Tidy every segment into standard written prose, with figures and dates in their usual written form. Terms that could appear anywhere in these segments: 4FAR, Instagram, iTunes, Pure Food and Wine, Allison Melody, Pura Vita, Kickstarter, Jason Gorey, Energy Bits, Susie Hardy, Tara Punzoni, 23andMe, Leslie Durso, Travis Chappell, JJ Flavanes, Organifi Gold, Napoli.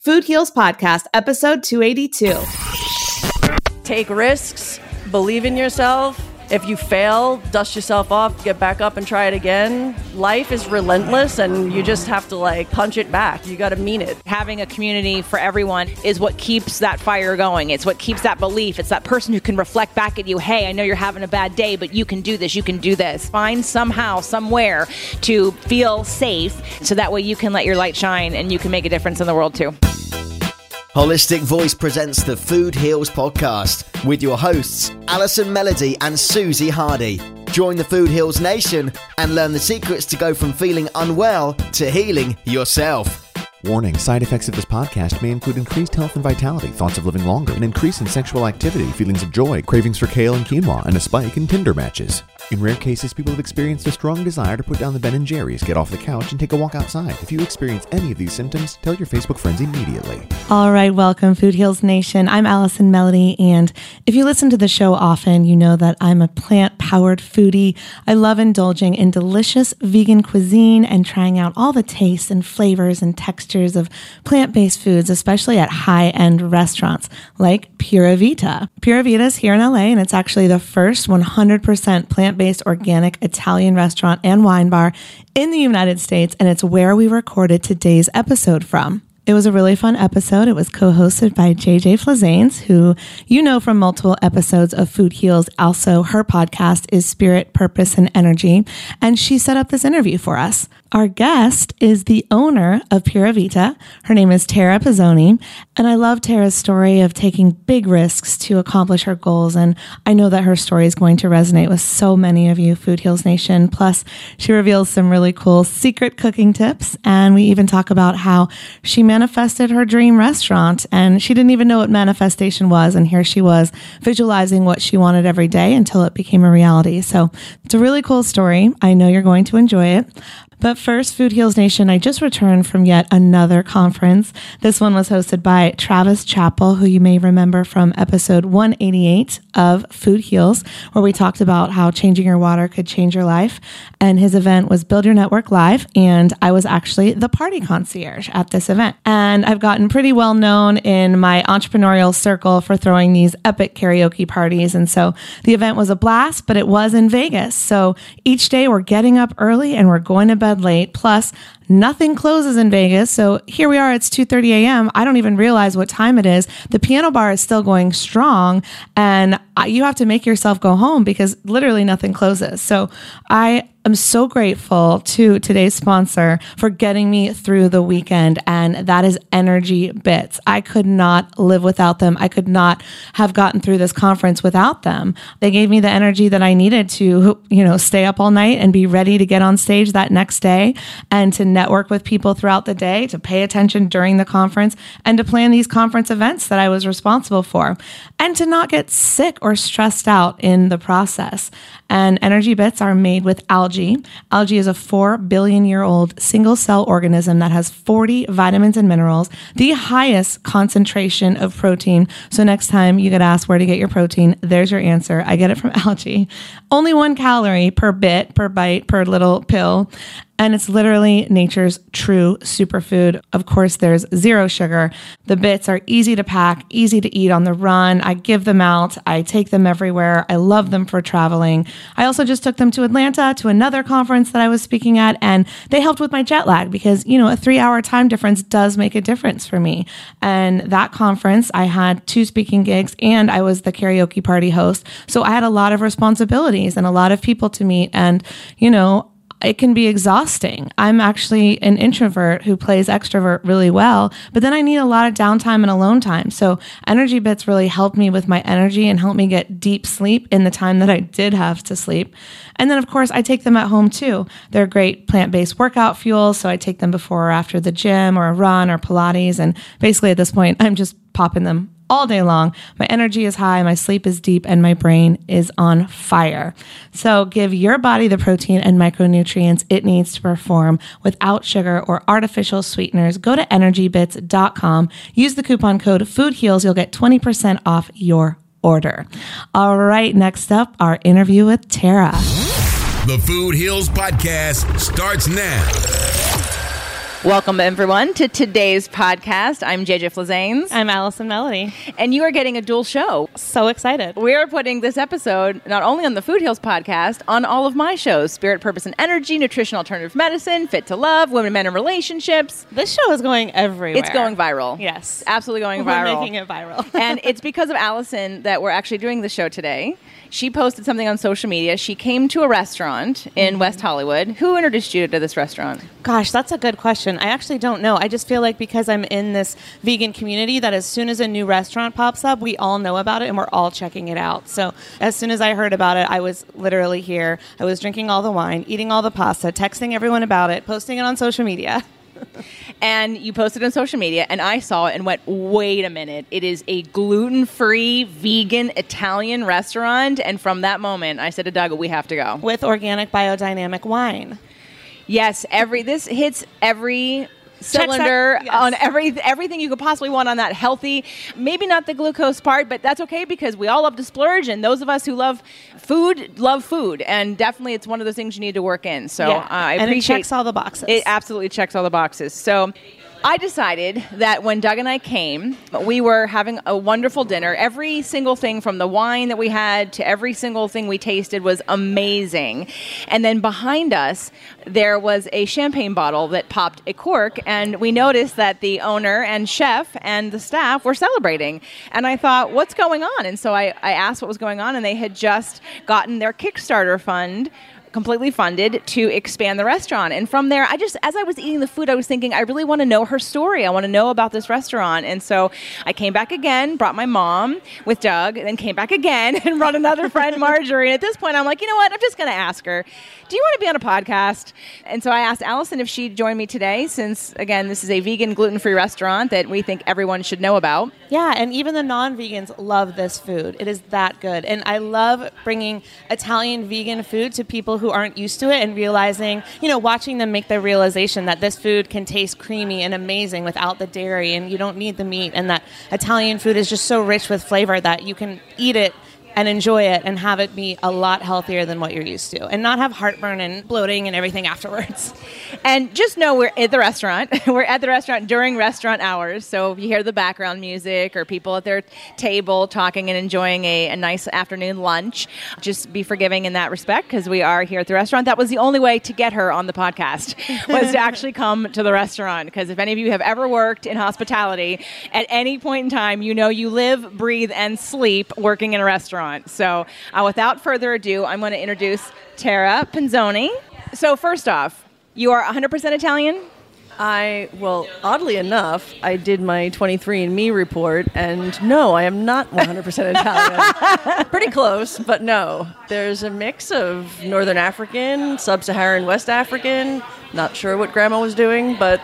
Food Heals Podcast, episode 282. Take risks, believe in yourself, If you fail, dust yourself off, get back up and try it again. Life is relentless and you just have to like punch it back. You got to mean it. Having a community for everyone is what keeps that fire going. It's what keeps that belief. It's that person who can reflect back at you. Hey, I know you're having a bad day, but you can do this. You can do this. Find somehow, somewhere to feel safe so that way you can let your light shine and you can make a difference in the world too. Holistic Voice presents the Food Heals podcast with your hosts, Alison Melody and Susie Hardy. Join the Food Heals Nation and learn the secrets to go from feeling unwell to healing yourself. Warning, side effects of this podcast may include increased health and vitality, thoughts of living longer, an increase in sexual activity, feelings of joy, cravings for kale and quinoa, and a spike in Tinder matches. In rare cases, people have experienced a strong desire to put down the Ben & Jerry's, get off the couch, and take a walk outside. If you experience any of these symptoms, tell your Facebook friends immediately. All right, welcome, Food Heals Nation. I'm Allison Melody, and if you listen to the show often, you know that I'm a plant-powered foodie. I love indulging in delicious vegan cuisine and trying out all the tastes and flavors and textures of plant-based foods, especially at high-end restaurants like Pura Vita. Pura Vita is here in LA, and it's actually the first 100% plant-based organic Italian restaurant and wine bar in the United States, and it's where we recorded today's episode from. It was a really fun episode. It was co-hosted by JJ Flavanes, who you know from multiple episodes of Food Heals. Also, her podcast is Spirit, Purpose, and Energy, and she set up this interview for us. Our guest is the owner of Pura Vita. Her name is Tara Punzoni, and I love Tara's story of taking big risks to accomplish her goals, and I know that her story is going to resonate with so many of you, Food Heals Nation. Plus, she reveals some really cool secret cooking tips, and we even talk about how she manifested her dream restaurant, and she didn't even know what manifestation was, and here she was visualizing what she wanted every day until it became a reality. So it's a really cool story. I know you're going to enjoy it. But first, Food Heals Nation, I just returned from yet another conference. This one was hosted by Travis Chappell, who you may remember from episode 188 of Food Heals, where we talked about how changing your water could change your life. And his event was Build Your Network Live, and I was actually the party concierge at this event. And I've gotten pretty well known in my entrepreneurial circle for throwing these epic karaoke parties. And so the event was a blast, but it was in Vegas. So each day we're getting up early and we're going to bed late. Plus, nothing closes in Vegas. So here we are. It's 2:30 a.m. I don't even realize what time it is. The piano bar is still going strong, and you have to make yourself go home because literally nothing closes. So I'm so grateful to today's sponsor for getting me through the weekend, and that is Energy Bits. I could not live without them. I could not have gotten through this conference without them. They gave me the energy that I needed to, stay up all night and be ready to get on stage that next day, and to network with people throughout the day, to pay attention during the conference, and to plan these conference events that I was responsible for, and to not get sick or stressed out in the process. And Energy Bits are made with algae. Algae is a 4-billion-year-old single-cell organism that has 40 vitamins and minerals, the highest concentration of protein. So next time you get asked where to get your protein, there's your answer. I get it from algae. Only 1 calorie per bit, per bite, per little pill. And it's literally nature's true superfood. Of course, there's zero sugar. The bits are easy to pack, easy to eat on the run. I give them out. I take them everywhere. I love them for traveling. I also just took them to Atlanta to another conference that I was speaking at, and they helped with my jet lag because, a 3-hour time difference does make a difference for me. And that conference, I had 2 speaking gigs and I was the karaoke party host. So I had a lot of responsibilities and a lot of people to meet, and, it can be exhausting. I'm actually an introvert who plays extrovert really well, but then I need a lot of downtime and alone time. So Energy Bits really helped me with my energy and helped me get deep sleep in the time that I did have to sleep. And then, of course, I take them at home too. They're great plant-based workout fuel, so I take them before or after the gym or a run or Pilates. And basically at this point, I'm just popping them all day long. My energy is high, my sleep is deep, and my brain is on fire. So give your body the protein and micronutrients it needs to perform without sugar or artificial sweeteners. Go to energybits.com. Use the coupon code FOODHEALS. You'll get 20% off your order. All right, next up, our interview with Tara. The Food Heals Podcast starts now. Welcome, everyone, to today's podcast. I'm JJ Flavanes. I'm Allison Melody. And you are getting a dual show. So excited. We are putting this episode not only on the Food Heals podcast, on all of my shows, Spirit, Purpose, and Energy, Nutrition, Alternative Medicine, Fit to Love, Women, Men, and Relationships. This show is going everywhere. It's going viral. Yes. Absolutely going viral. We're making it viral. And it's because of Allison that we're actually doing the show today. She posted something on social media. She came to a restaurant in West Hollywood. Who introduced you to this restaurant? Gosh, that's a good question. I actually don't know. I just feel like because I'm in this vegan community that as soon as a new restaurant pops up, we all know about it and we're all checking it out. So as soon as I heard about it, I was literally here. I was drinking all the wine, eating all the pasta, texting everyone about it, posting it on social media. And you posted on social media, and I saw it and went, wait a minute. It is a gluten-free, vegan, Italian restaurant. And from that moment, I said to Doug, we have to go. With organic biodynamic wine. Yes, this hits every cylinder on everything you could possibly want on that healthy, maybe not the glucose part, but that's okay because we all love to splurge, and those of us who love food, and definitely it's one of those things you need to work in. So I appreciate it. Checks all the boxes. It absolutely checks all the boxes. So I decided that when Doug and I came, we were having a wonderful dinner. Every single thing from the wine that we had to every single thing we tasted was amazing. And then behind us, there was a champagne bottle that popped a cork, and we noticed that the owner and chef and the staff were celebrating. And I thought, what's going on? And so I asked what was going on, and they had just gotten their Kickstarter fund completely funded to expand the restaurant. And from there, as I was eating the food, I was thinking, I really want to know her story. I want to know about this restaurant. And so I came back again, brought my mom with Doug, and then came back again and brought another friend, Marjorie. And at this point, I'm like, you know what? I'm just going to ask her, do you want to be on a podcast? And so I asked Allison if she'd join me today, since, again, this is a vegan, gluten-free restaurant that we think everyone should know about. Yeah, and even the non-vegans love this food. It is that good. And I love bringing Italian vegan food to people who aren't used to it and realizing, watching them make the realization that this food can taste creamy and amazing without the dairy, and you don't need the meat, and that Italian food is just so rich with flavor that you can eat it and enjoy it and have it be a lot healthier than what you're used to, and not have heartburn and bloating and everything afterwards. And just know we're at the restaurant. We're at the restaurant during restaurant hours, so if you hear the background music or people at their table talking and enjoying a nice afternoon lunch, just be forgiving in that respect because we are here at the restaurant. That was the only way to get her on the podcast was to actually come to the restaurant, because if any of you have ever worked in hospitality, at any point in time, you live, breathe, and sleep working in a restaurant. So without further ado, I'm going to introduce Tara Punzoni. So first off, you are 100% Italian? Oddly enough, I did my 23andMe report, and no, I am not 100% Italian. Pretty close, but no. There's a mix of Northern African, Sub-Saharan West African. Not sure what Grandma was doing, but...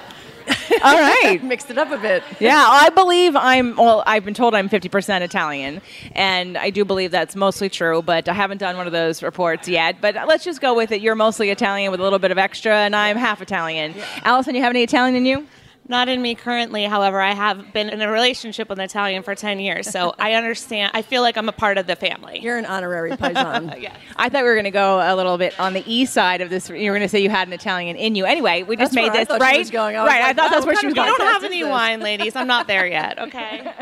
All right. Mixed it up a bit. Yeah, I believe I've been told I'm 50% Italian, and I do believe that's mostly true, but I haven't done one of those reports yet. But let's just go with it. You're mostly Italian with a little bit of extra, and I'm half Italian. Yeah. Allison, you have any Italian in you? Not in me currently. However, I have been in a relationship with an Italian for 10 years, so I understand. I feel like I'm a part of the family. You're an honorary Paisan. Yes. I thought we were going to go a little bit on the E side of this. You were going to say you had an Italian in you. Anyway, we just made this, right? I thought that's where she was going. You don't have any wine, ladies. I'm not there yet, okay?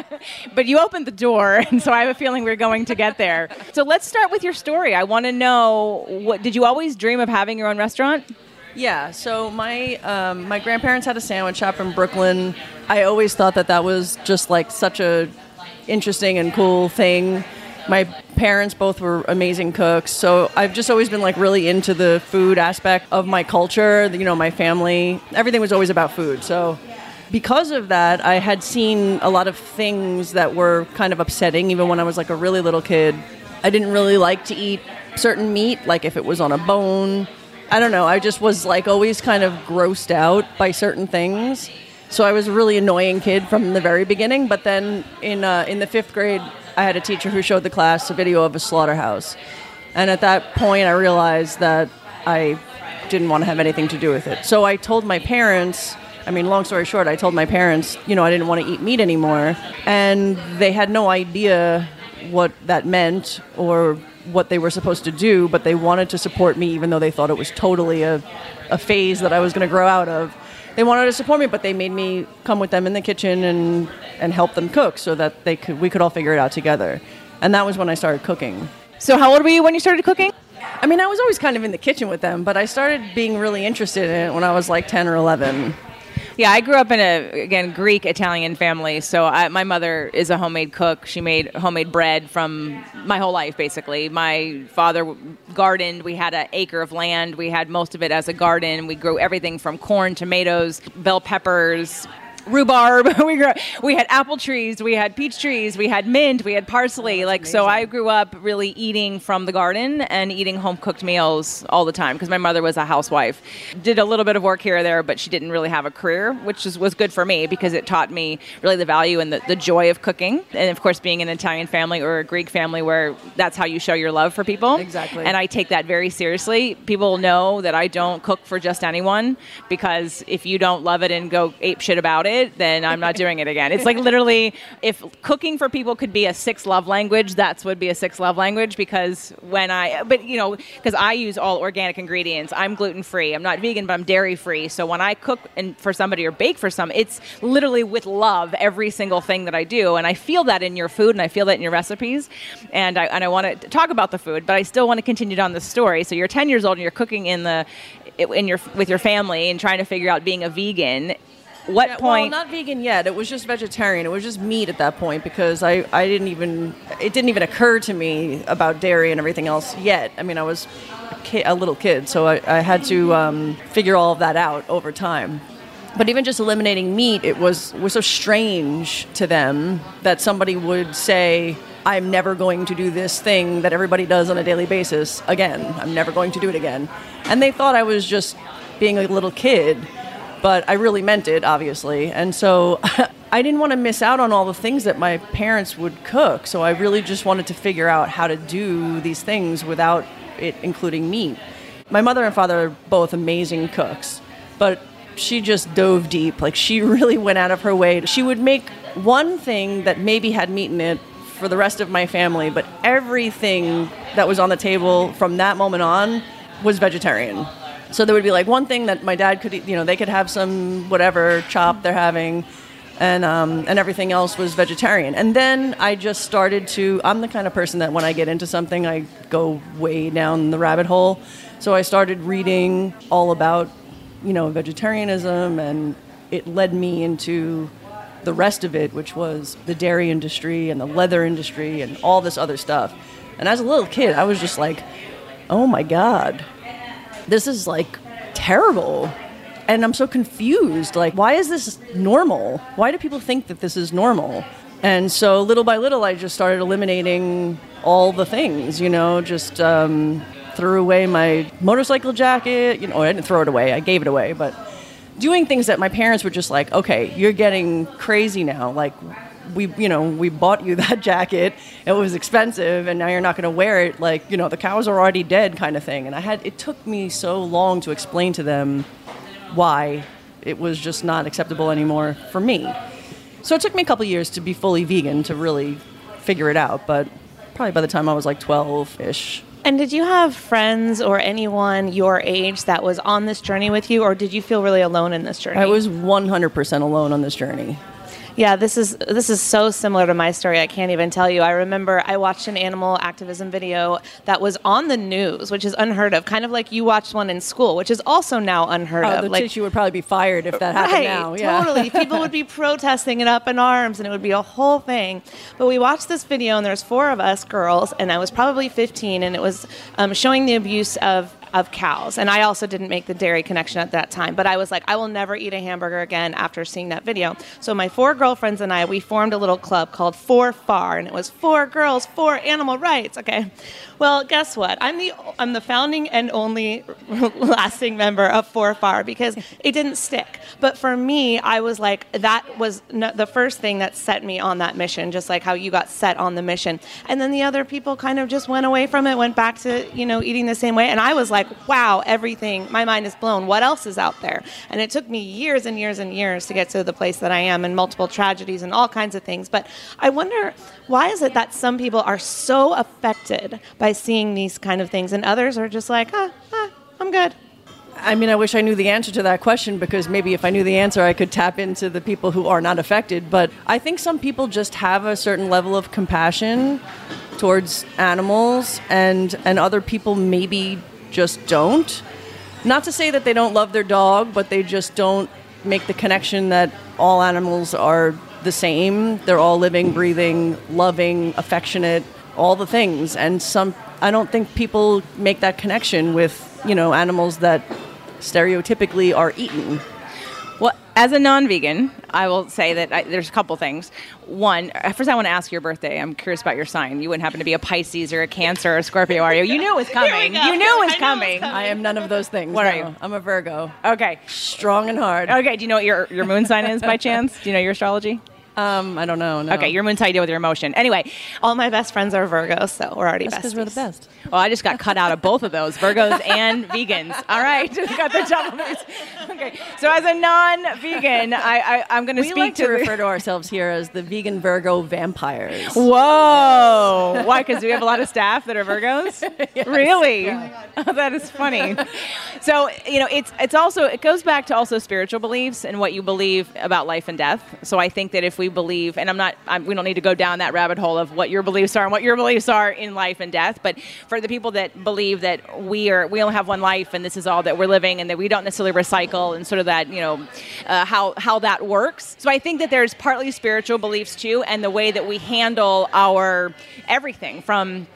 But you opened the door, and so I have a feeling we're going to get there. So let's start with your story. I want to know, did you always dream of having your own restaurant? Yeah, so my grandparents had a sandwich shop in Brooklyn. I always thought that was just like such a interesting and cool thing. My parents both were amazing cooks, so I've just always been like really into the food aspect of my culture, my family. Everything was always about food, so... Because of that, I had seen a lot of things that were kind of upsetting, even when I was like a really little kid. I didn't really like to eat certain meat, like if it was on a bone... I don't know. I just was like always kind of grossed out by certain things. So I was a really annoying kid from the very beginning. But then in the fifth grade, I had a teacher who showed the class a video of a slaughterhouse. And at that point, I realized that I didn't want to have anything to do with it. So I told my parents, long story short, I told my parents, I didn't want to eat meat anymore. And they had no idea what that meant or what they were supposed to do, but they wanted to support me even though they thought it was totally a phase that I was going to grow out of. they wanted to support me, but they made me come with them in the kitchen and help them cook so that they could, we could all figure it out together. And that was when I started cooking. So how old were you when you started cooking? I mean, I was always kind of in the kitchen with them, but I started being really interested in it when I was like 10 or 11. Yeah, I grew up in a, again, Greek-Italian family, so my mother is a homemade cook. She made homemade bread from my whole life, basically. My father gardened. We had an acre of land. We had most of it as a garden. We grew everything from corn, tomatoes, bell peppers, rhubarb. We had apple trees. We had peach trees. We had mint. We had parsley. That's like amazing. So I grew up really eating from the garden and eating home-cooked meals all the time because my mother was a housewife. Did a little bit of work here or there, but she didn't really have a career, which was good for me because it taught me really the value and the joy of cooking. And, of course, being an Italian family or a Greek family where that's how you show your love for people. Exactly. And I take that very seriously. People know that I don't cook for just anyone because if you don't love it and go ape shit about it, then I'm not doing it again. It's like literally, if cooking for people could be a sixth love language, that would be a sixth love language because because I use all organic ingredients. I'm gluten-free. I'm not vegan, but I'm dairy-free. So when I cook and for somebody or bake for some, it's literally with love every single thing that I do. And I feel that in your food and I feel that in your recipes. And I want to talk about the food, but I still want to continue down the story. So you're 10 years old and you're cooking with your family and trying to figure out being a vegan. What point? Well, not vegan yet. It was just vegetarian. It was just meat at that point because it didn't even occur to me about dairy and everything else yet. I mean, I was a little kid, so I had to figure all of that out over time. But even just eliminating meat, it was so strange to them that somebody would say, I'm never going to do this thing that everybody does on a daily basis again. I'm never going to do it again. And they thought I was just being a little kid. But I really meant it, obviously. And so I didn't want to miss out on all the things that my parents would cook. So I really just wanted to figure out how to do these things without it including meat. My mother and father are both amazing cooks, but she just dove deep. Like, she really went out of her way. She would make one thing that maybe had meat in it for the rest of my family, but everything that was on the table from that moment on was vegetarian. So there would be like one thing that my dad could eat, they could have some whatever chop they're having, and everything else was vegetarian. And then I just started to, I'm the kind of person that when I get into something, I go way down the rabbit hole. So I started reading all about, vegetarianism, and it led me into the rest of it, which was the dairy industry and the leather industry and all this other stuff. And as a little kid, I was just like, oh my God. This is, terrible. And I'm so confused. Why is this normal? Why do people think that this is normal? And so little by little, I just started eliminating all the things, just threw away my motorcycle jacket. I didn't throw it away. I gave it away. But doing things that my parents were just like, okay, you're getting crazy now. We bought you that jacket, it was expensive, and now you're not going to wear it, the cows are already dead kind of thing. And it took me so long to explain to them why it was just not acceptable anymore for me. So it took me a couple years to be fully vegan to really figure it out, but probably by the time I was 12-ish. And did you have friends or anyone your age that was on this journey with you, or did you feel really alone in this journey? I was 100% alone on this journey. Yeah, this is so similar to my story. I can't even tell you. I remember I watched an animal activism video that was on the news, which is unheard of. Kind of like you watched one in school, which is also now unheard of. The teacher would probably be fired if that happened now. Yeah. Totally. People would be protesting and up in arms, and it would be a whole thing. But we watched this video, and there's four of us girls, and I was probably 15, and it was showing the abuse of cows. And I also didn't make the dairy connection at that time, but I was like, I will never eat a hamburger again after seeing that video. So my four girlfriends and I, we formed a little club called 4FAR, and it was 4 girls, 4 animal rights. Okay. Well, guess what? I'm the founding and only lasting member of 4FAR because it didn't stick. But for me, I was like, that was the first thing that set me on that mission, just like how you got set on the mission. And then the other people kind of just went away from it, went back to, eating the same way. And I was like, wow, everything, my mind is blown. What else is out there? And it took me years and years and years to get to the place that I am, and multiple tragedies and all kinds of things. But I wonder, why is it that some people are so affected by seeing these kind of things and others are just like, I'm good? I mean, I wish I knew the answer to that question, because maybe if I knew the answer, I could tap into the people who are not affected. But I think some people just have a certain level of compassion towards animals, and other people maybe just don't. Not to say that they don't love their dog, but they just don't make the connection that all animals are the same. They're all living, breathing, loving, affectionate, all the things. And some, I don't think people make that connection with, you know, animals that stereotypically are eaten. Well, as a non-vegan, I will say that there's a couple things. One, first I want to ask your birthday. I'm curious about your sign. You wouldn't happen to be a Pisces or a Cancer or a Scorpio, are you? You knew it was coming. I am none of those things. What are you? I'm a Virgo. Okay. Strong and hard. Okay. Do you know what your moon sign is by chance? Do you know your astrology? I don't know. No. Okay, your moon's how you deal with your emotion. Anyway, all my best friends are Virgos, so we're already besties. That's because we're the best. Well, I just got cut out of both of those, Virgos and vegans. All right, got the job. Okay, so as a non-vegan, I'm going to speak to... We refer to ourselves here as the vegan Virgo vampires. Whoa! Yes. Why? Because we have a lot of staff that are Virgos? Yes. Really? Yeah. Oh, that is funny. So, you know, it's also, it goes back to also spiritual beliefs and what you believe about life and death. So I think that if we believe, and we don't need to go down that rabbit hole of what your beliefs are and what your beliefs are in life and death, but for the people that believe that we only have one life and this is all that we're living and that we don't necessarily recycle and sort of that, you know, how that works. So I think that there's partly spiritual beliefs too, and the way that we handle our everything from,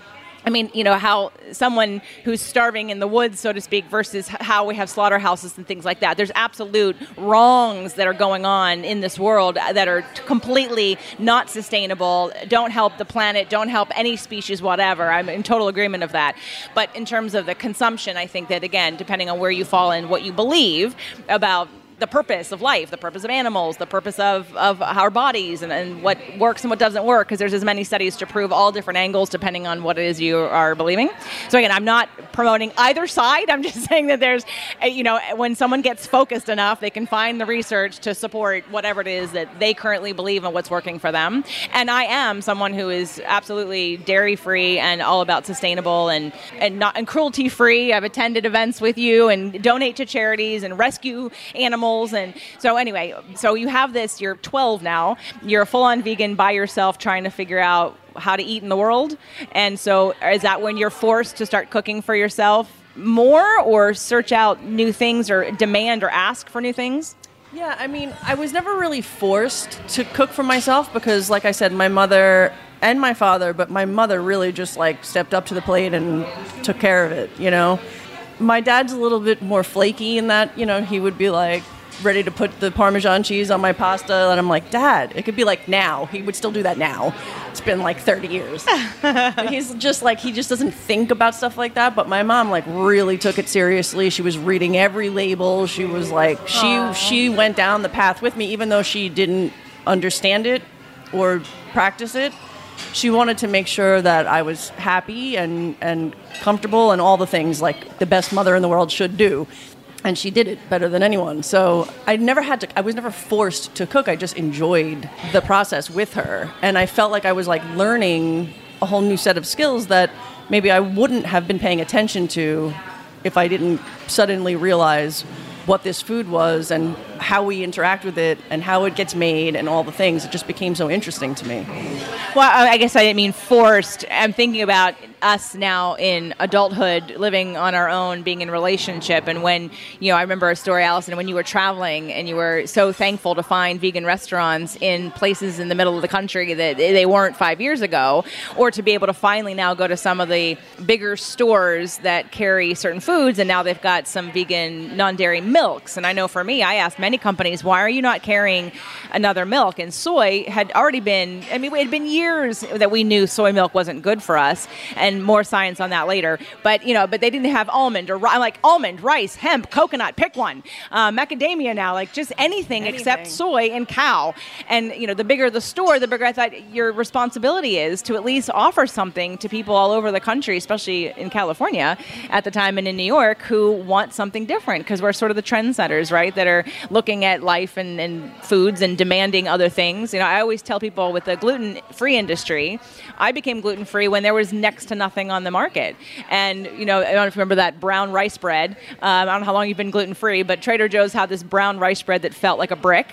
I mean, you know, how someone who's starving in the woods, so to speak, versus how we have slaughterhouses and things like that. There's absolute wrongs that are going on in this world that are completely not sustainable, don't help the planet, don't help any species, whatever. I'm in total agreement of that. But in terms of the consumption, I think that, again, depending on where you fall and what you believe about the purpose of life, the purpose of animals, the purpose of our bodies and what works and what doesn't work, because there's as many studies to prove all different angles depending on what it is you are believing. So again, I'm not promoting either side. I'm just saying that there's, you know, when someone gets focused enough, they can find the research to support whatever it is that they currently believe and what's working for them. And I am someone who is absolutely dairy-free and all about sustainable and cruelty-free. I've attended events with you and donate to charities and rescue animals. And so anyway, so you have this, you're 12 now, you're a full-on vegan by yourself trying to figure out how to eat in the world. And so is that when you're forced to start cooking for yourself more or search out new things or demand or ask for new things? Yeah, I mean, I was never really forced to cook for myself because, like I said, my mother and my father, but my mother really just like stepped up to the plate and took care of it, you know? My dad's a little bit more flaky in that, you know, he would be like, ready to put the Parmesan cheese on my pasta, and I'm like, Dad, it could be like now. He would still do that now. It's been like 30 years. But he's just like, he just doesn't think about stuff like that. But my mom like really took it seriously. She was reading every label. She was like, she went down the path with me, even though she didn't understand it or practice it. She wanted to make sure that I was happy and comfortable and all the things like the best mother in the world should do. And she did it better than anyone. So I was never forced to cook. I just enjoyed the process with her. And I felt like I was like learning a whole new set of skills that maybe I wouldn't have been paying attention to if I didn't suddenly realize what this food was and how we interact with it and how it gets made and all the things. It just became so interesting to me. Well, I guess I didn't mean forced. I'm thinking about us now in adulthood, living on our own, being in relationship. And when, you know, I remember a story, Allison, when you were traveling and you were so thankful to find vegan restaurants in places in the middle of the country that they weren't 5 years ago, or to be able to finally now go to some of the bigger stores that carry certain foods. And now they've got some vegan non-dairy milks. And I know for me, I asked many companies, why are you not carrying another milk? And soy had already been, I mean, it had been years that we knew soy milk wasn't good for us. And more science on that later. But, you know, but they didn't have almond or almond, rice, hemp, coconut, pick one, macadamia now, like just anything except soy and cow. And, you know, the bigger the store, the bigger I thought your responsibility is to at least offer something to people all over the country, especially in California at the time and in New York, who want something different because we're sort of the trendsetters, right, that are looking at life and foods and demanding other things. You know, I always tell people with the gluten-free industry, I became gluten-free when there was next to nothing on the market. And, you know, I don't know if you remember that brown rice bread. I don't know how long you've been gluten-free, but Trader Joe's had this brown rice bread that felt like a brick,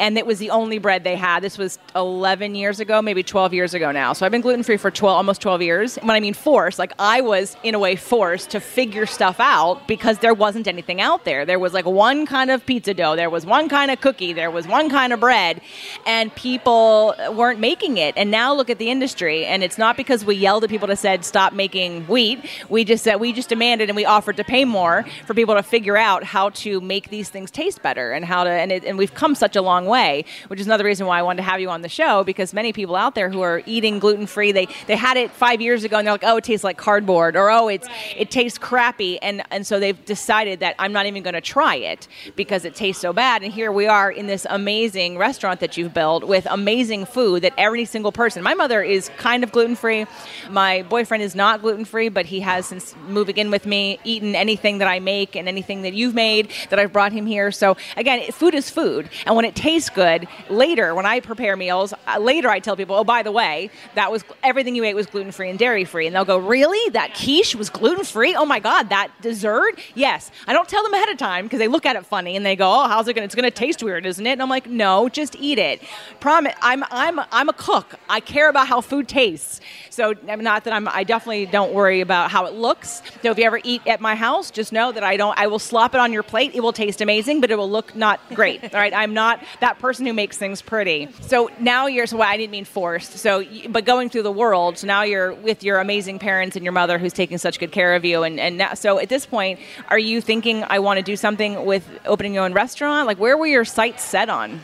and it was the only bread they had. This was 11 years ago, maybe 12 years ago now. So I've been gluten-free for almost 12 years. When I mean forced, like I was, in a way, forced to figure stuff out because there wasn't anything out there. There was like one kind of pizza dough. There was one kind of cookie. There was one kind of bread, and people weren't making it. And now look at the industry, and it's not because we yelled at people that said, stop making wheat. We just said, we just demanded and we offered to pay more for people to figure out how to make these things taste better and how to, and we've come such a long way, which is another reason why I wanted to have you on the show, because many people out there who are eating gluten-free, they had it 5 years ago and they're like, oh, it tastes like cardboard, or oh, it tastes crappy. And so they've decided that I'm not even going to try it because it tastes so bad. And here we are in this amazing restaurant that you've built with amazing food that every single person, my mother is kind of gluten-free. My boyfriend is not gluten-free, but he has, since moving in with me, eaten anything that I make and anything that you've made that I've brought him here. So again, food is food. And when it tastes good, later when I prepare meals, later I tell people, oh, by the way, that was everything you ate was gluten-free and dairy-free. And they'll go, really? That quiche was gluten-free? Oh my God, that dessert? Yes. I don't tell them ahead of time because they look at it funny and they go, oh, how's it going to, it's going to taste weird, isn't it? And I'm like, no, just eat it. Promise. I'm a cook. I care about how food tastes. So I definitely don't worry about how it looks. So if you ever eat at my house, just know that I will slop it on your plate. It will taste amazing, but it will look not great. All right. I'm not that person who makes things pretty. So now I didn't mean forced. So, but going through the world, so now you're with your amazing parents and your mother who's taking such good care of you. And now, so at this point, are you thinking, I want to do something with opening your own restaurant? Like, where were your sights set on?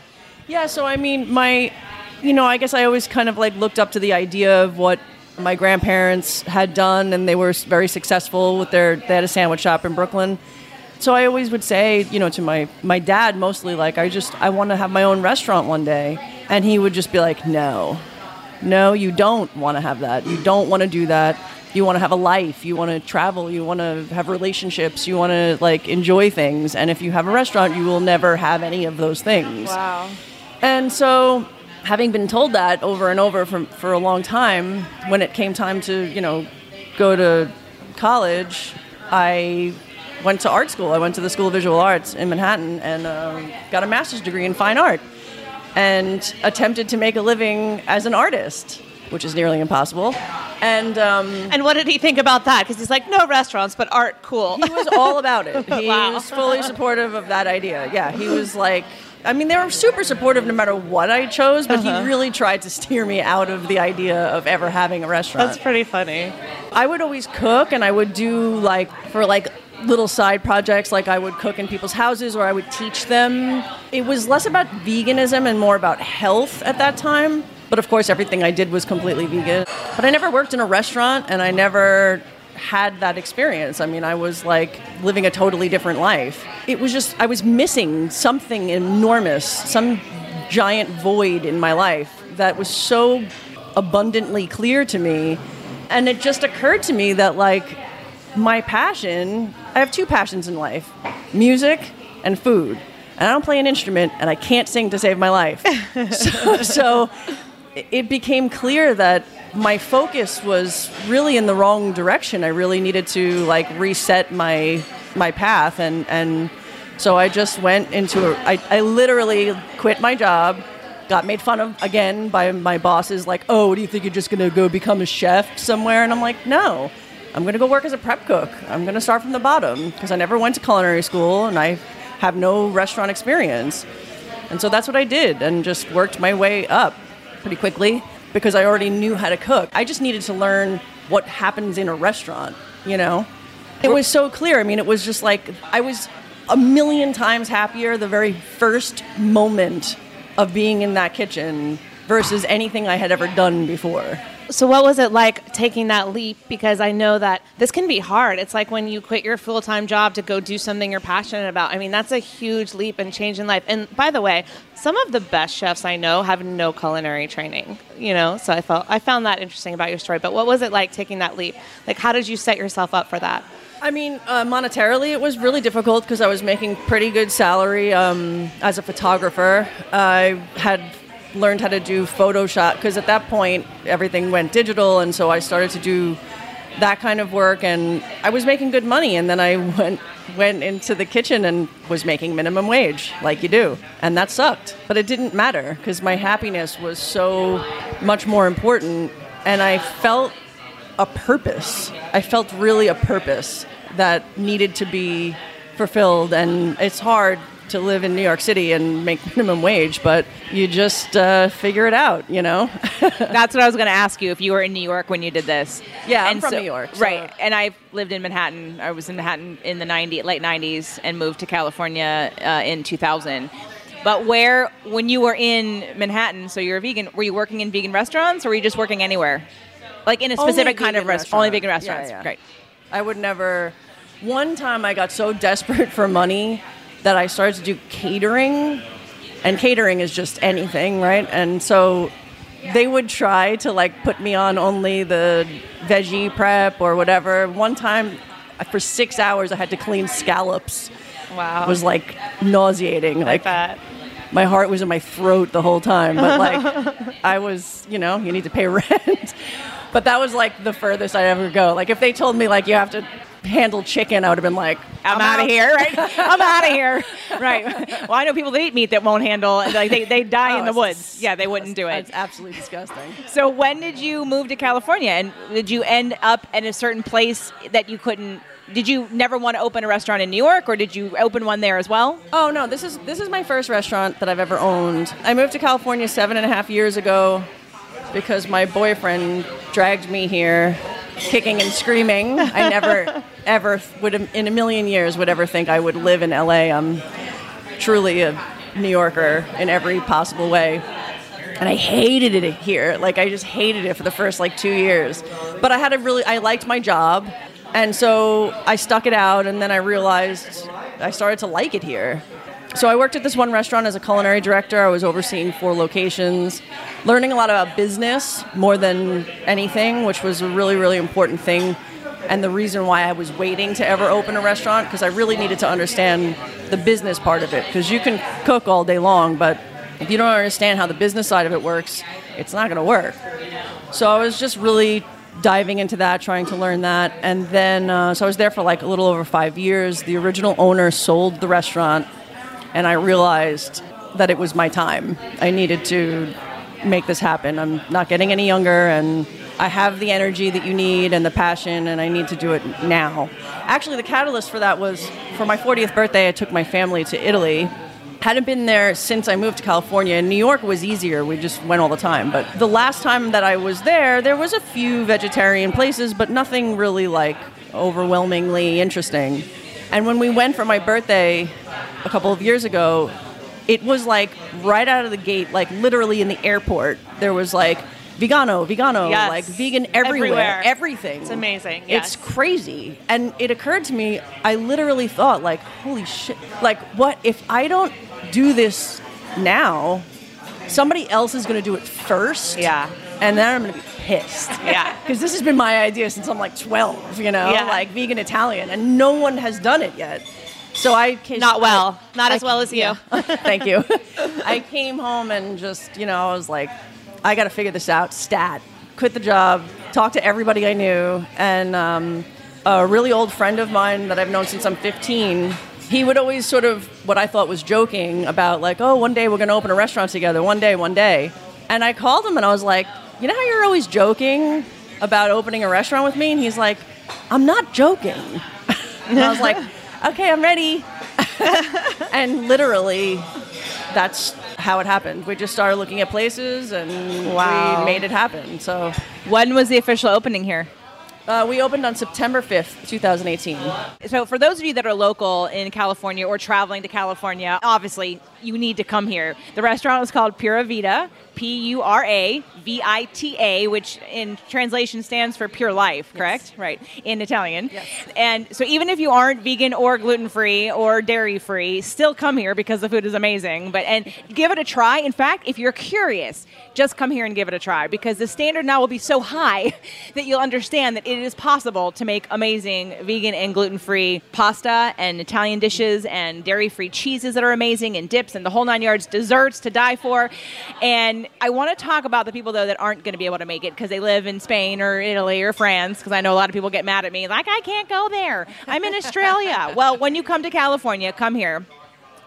Yeah. So, I mean, I guess I always kind of like looked up to the idea of what my grandparents had done, and they were very successful with they had a sandwich shop in Brooklyn. So I always would say, to my dad mostly, like, I want to have my own restaurant one day. And he would just be like, no, you don't want to have that. You don't want to do that. You want to have a life. You want to travel. You want to have relationships. You want to like enjoy things. And if you have a restaurant, you will never have any of those things. Wow. And so, having been told that over and over for a long time, when it came time to, go to college, I went to art school. I went to the School of Visual Arts in Manhattan and got a master's degree in fine art and attempted to make a living as an artist, which is nearly impossible. And what did he think about that? Because he's like, no restaurants, but art, cool. He was all about it. He wow. was fully supportive of that idea. Yeah, he was like... I mean, they were super supportive no matter what I chose, but he really tried to steer me out of the idea of ever having a restaurant. That's pretty funny. I would always cook, and I would do, little side projects. Like, I would cook in people's houses, or I would teach them. It was less about veganism and more about health at that time. But, of course, everything I did was completely vegan. But I never worked in a restaurant, and I never had that experience. I mean, I was like living a totally different life. It was just, I was missing something enormous, some giant void in my life that was so abundantly clear to me. And it just occurred to me that like my passion, I have two passions in life, music and food. And I don't play an instrument and I can't sing to save my life. So it became clear that my focus was really in the wrong direction. I really needed to like reset my path, and so I just went into I literally quit my job, got made fun of again by my bosses, like, oh, do you think you're just going to go become a chef somewhere? And I'm like, no, I'm going to go work as a prep cook. I'm going to start from the bottom because I never went to culinary school and I have no restaurant experience. And so that's what I did and just worked my way up pretty quickly, because I already knew how to cook. I just needed to learn what happens in a restaurant, It was so clear. I mean, it was just like, I was a million times happier the very first moment of being in that kitchen versus anything I had ever done before. So what was it like taking that leap? Because I know that this can be hard. It's like when you quit your full-time job to go do something you're passionate about. I mean, that's a huge leap and change in life. And by the way, some of the best chefs I know have no culinary training, So I found that interesting about your story. But what was it like taking that leap? Like, how did you set yourself up for that? I mean, monetarily, it was really difficult because I was making pretty good salary as a photographer. I had learned how to do Photoshop because at that point everything went digital, and so I started to do that kind of work, and I was making good money, and then I went into the kitchen and was making minimum wage, like you do, and that sucked. But it didn't matter, because my happiness was so much more important, and I felt a purpose. I felt really a purpose that needed to be fulfilled, and it's hard to live in New York City and make minimum wage, but you just figure it out, you know? That's what I was going to ask you, if you were in New York when you did this. Yeah, and I'm from New York. So. Right, and I lived in Manhattan. I was in Manhattan in the late 90s and moved to California in 2000. But when you were in Manhattan, so you're a vegan, were you working in vegan restaurants, or were you just working anywhere? Like in a specific kind of restaurant? Only vegan restaurants, yeah. Great. I would never... One time I got so desperate for money that I started to do catering, and catering is just anything, right? And so they would try to like put me on only the veggie prep or whatever. One time for 6 hours I had to clean scallops. Wow. It was like nauseating. Like that. My heart was in my throat the whole time, but like I was, you know, you need to pay rent. But that was like the furthest I ever go. Like if they told me like you have to handle chicken, I would have been like, I'm out of here, right? I'm out of here, right? Well, I know people that eat meat that won't handle, like they die in the woods. Yeah, they wouldn't do it. It's absolutely disgusting. So when did you move to California, and did you end up in a certain place that you couldn't? Did you never want to open a restaurant in New York, or did you open one there as well? Oh no, this is my first restaurant that I've ever owned. I moved to California 7.5 years ago because my boyfriend dragged me here, kicking and screaming. I never, ever would, in a million years, would ever think I would live in LA. I'm truly a New Yorker in every possible way. And I hated it here. Like, I just hated it for the first, 2 years. But I liked my job. And so I stuck it out, and then I realized I started to like it here. So I worked at this one restaurant as a culinary director. I was overseeing 4 locations, learning a lot about business more than anything, which was a really, really important thing. And the reason why I was waiting to ever open a restaurant, because I really needed to understand the business part of it. Because you can cook all day long, but if you don't understand how the business side of it works, it's not going to work. So I was just really diving into that, trying to learn that. And then, so I was there for a little over 5 years. The original owner sold the restaurant. And I realized that it was my time. I needed to make this happen. I'm not getting any younger, and I have the energy that you need and the passion, and I need to do it now. Actually, the catalyst for that was for my 40th birthday, I took my family to Italy. Hadn't been there since I moved to California, and New York was easier. We just went all the time. But the last time that I was there, there was a few vegetarian places, but nothing really overwhelmingly interesting. And when we went for my birthday a couple of years ago, it was right out of the gate, literally in the airport, there was vegano, yes. Vegan everywhere, everything. It's amazing. Yes. It's crazy. And it occurred to me, I literally thought holy shit, what if I don't do this now, somebody else is going to do it first. Yeah. And then I'm going to be pissed. Yeah. Because this has been my idea since I'm 12, you know? Yeah. Vegan Italian. And no one has done it yet. So I... Not as well as you. Thank you. I came home and just, I was I got to figure this out. Stat. Quit the job. Talked to everybody I knew. And a really old friend of mine that I've known since I'm 15... He would always sort of, what I thought was joking about one day we're going to open a restaurant together, one day. And I called him and I was like, you know how you're always joking about opening a restaurant with me? And he's like, I'm not joking. And I was like, okay, I'm ready. And literally, that's how it happened. We just started looking at places and wow. We made it happen. So, when was the official opening here? We opened on September 5th, 2018. So for those of you that are local in California or traveling to California, obviously you need to come here. The restaurant is called Pura Vita, Puravita, which in translation stands for pure life, correct? Yes. Right, in Italian. Yes. And so even if you aren't vegan or gluten-free or dairy-free, still come here because the food is amazing. And give it a try. In fact, if you're curious, just come here and give it a try, because the standard now will be so high that you'll understand that it is possible to make amazing vegan and gluten-free pasta and Italian dishes and dairy-free cheeses that are amazing and dips and the whole 9 yards, desserts to die for. And I want to talk about the people, though, that aren't going to be able to make it because they live in Spain or Italy or France, because I know a lot of people get mad at me, like, I can't go there. I'm in Australia. Well, when you come to California, come here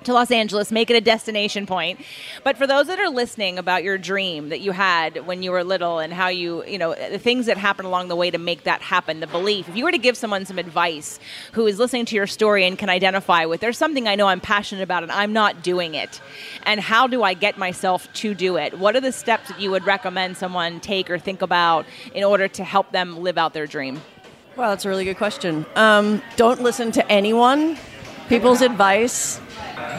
to Los Angeles, make it a destination point. But for those that are listening about your dream that you had when you were little and how you know, the things that happened along the way to make that happen, the belief, if you were to give someone some advice who is listening to your story and can identify with, there's something I know I'm passionate about and I'm not doing it, and how do I get myself to do it? What are the steps that you would recommend someone take or think about in order to help them live out their dream? Well, that's a really good question. Don't listen to anyone, people's advice.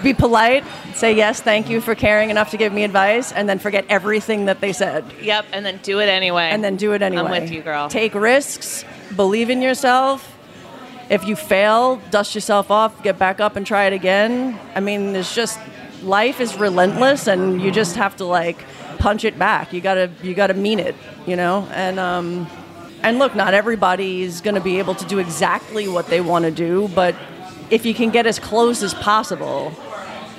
Be polite, say yes, thank you for caring enough to give me advice, and then forget everything that they said. Yep, and then do it anyway. I'm with you, girl. Take risks, believe in yourself. If you fail, dust yourself off, get back up and try it again. I mean, it's just, life is relentless, and you just have to, like, punch it back. You gotta mean it, you know? And look, not everybody's gonna be able to do exactly what they wanna do, but if you can get as close as possible,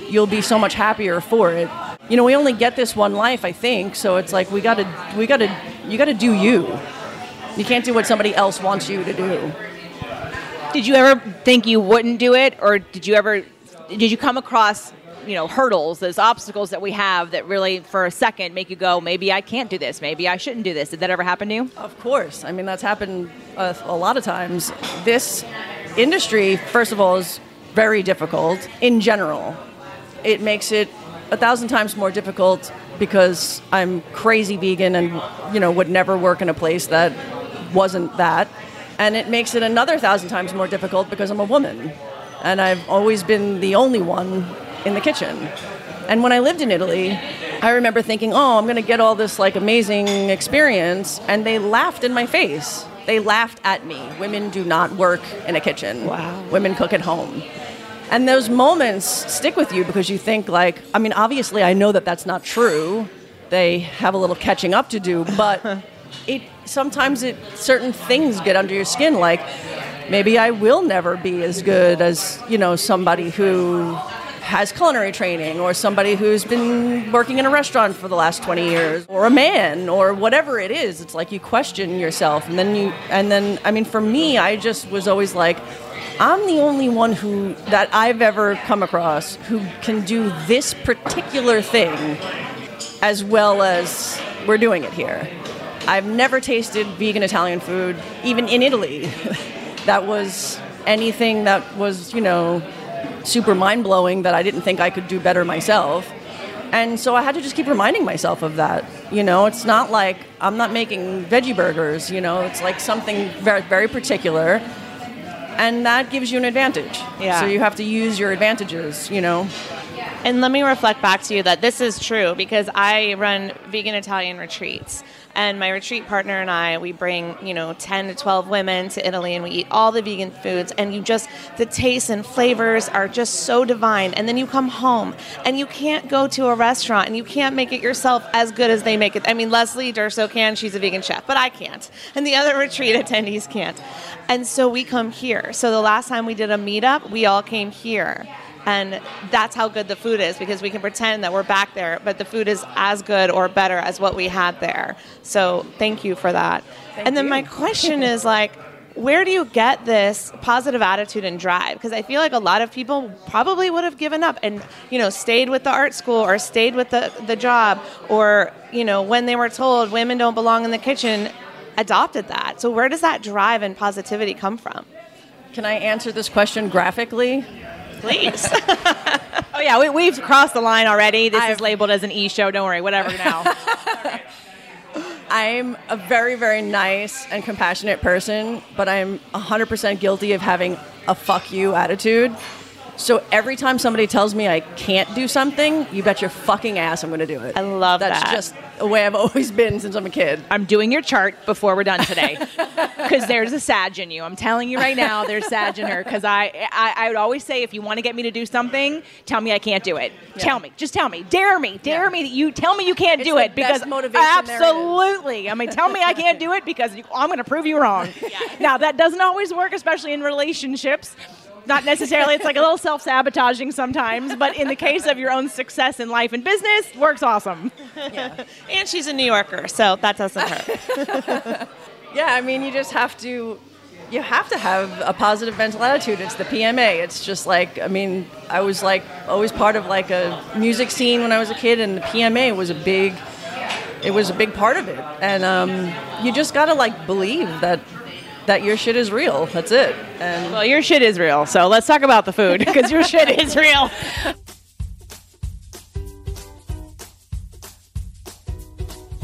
you'll be so much happier for it. You know, we only get this one life, I think, so it's like you gotta do you. You can't do what somebody else wants you to do. Did you ever think you wouldn't do it, or did you come across, you know, hurdles, those obstacles that we have that really for a second make you go, maybe I can't do this, maybe I shouldn't do this? Did that ever happen to you? Of course. I mean, that's happened a lot of times. This industry, first of all, is very difficult in general. It makes it 1,000 times more difficult because I'm crazy vegan and, you know, would never work in a place that wasn't that. And it makes it another 1,000 times more difficult because I'm a woman. And I've always been the only one in the kitchen. And when I lived in Italy, I remember thinking, oh, I'm going to get all this, like, amazing experience. And they laughed in my face. They laughed at me. Women do not work in a kitchen. Wow. Women cook at home. And those moments stick with you because you think, like, I mean, obviously I know that that's not true. They have a little catching up to do, but sometimes certain things get under your skin. Like, maybe I will never be as good as, you know, somebody who has culinary training, or somebody who's been working in a restaurant for the last 20 years, or a man, or whatever it is. It's like you question yourself. And then, I mean, for me, I just was always like, I'm the only one who, that I've ever come across, who can do this particular thing as well as we're doing it here. I've never tasted vegan Italian food, even in Italy, that was anything that was, you know, super mind-blowing, that I didn't think I could do better myself. And so I had to just keep reminding myself of that. You know, it's not like I'm not making veggie burgers, you know, it's like something very, very particular. And that gives you an advantage. Yeah. So you have to use your advantages, you know. And let me reflect back to you that this is true, because I run vegan Italian retreats. And my retreat partner and I, we bring, you know, 10 to 12 women to Italy, and we eat all the vegan foods. And you just, the tastes and flavors are just so divine. And then you come home, and you can't go to a restaurant, and you can't make it yourself as good as they make it. I mean, Leslie Durso can. She's a vegan chef. But I can't. And the other retreat attendees can't. And so we come here. So the last time we did a meetup, we all came here. And that's how good the food is, because we can pretend that we're back there, but the food is as good or better as what we had there. So thank you for that. Thank you. My question is, like, where do you get this positive attitude and drive? Because I feel like a lot of people probably would have given up and, you know, stayed with the art school or stayed with the job, or, you know, when they were told women don't belong in the kitchen, adopted that. So where does that drive and positivity come from? Can I answer this question graphically? Please. Oh, yeah, we've crossed the line already. This is labeled as an E show. Don't worry, whatever now. I'm a very, very nice and compassionate person, but I'm 100% guilty of having a fuck you attitude. So every time somebody tells me I can't do something, you bet your fucking ass I'm going to do it. I love that. That's just the way I've always been since I'm a kid. I'm doing your chart before we're done today, because there's a Sag in you. I'm telling you right now, there's Sag in her, because I would always say, if you want to get me to do something, tell me I can't do it. Yeah. Tell me. Just tell me. Dare me. Dare me that you tell me you can't do it, because absolutely. I mean, tell me I can't do it, because I'm going to prove you wrong. Yeah. Now, that doesn't always work, especially in relationships. not necessarily. It's like a little self-sabotaging sometimes, but in the case of your own success in life and business, works awesome. Yeah. And she's a New Yorker, so that doesn't hurt. Yeah, I mean, you just have to... You have to have a positive mental attitude. It's the PMA. It's just like, I mean, I was like always part of like a music scene when I was a kid, and the PMA was a big part of it. And you just gotta like believe that your shit is real. That's it. And well, your shit is real. So let's talk about the food, because your shit is real.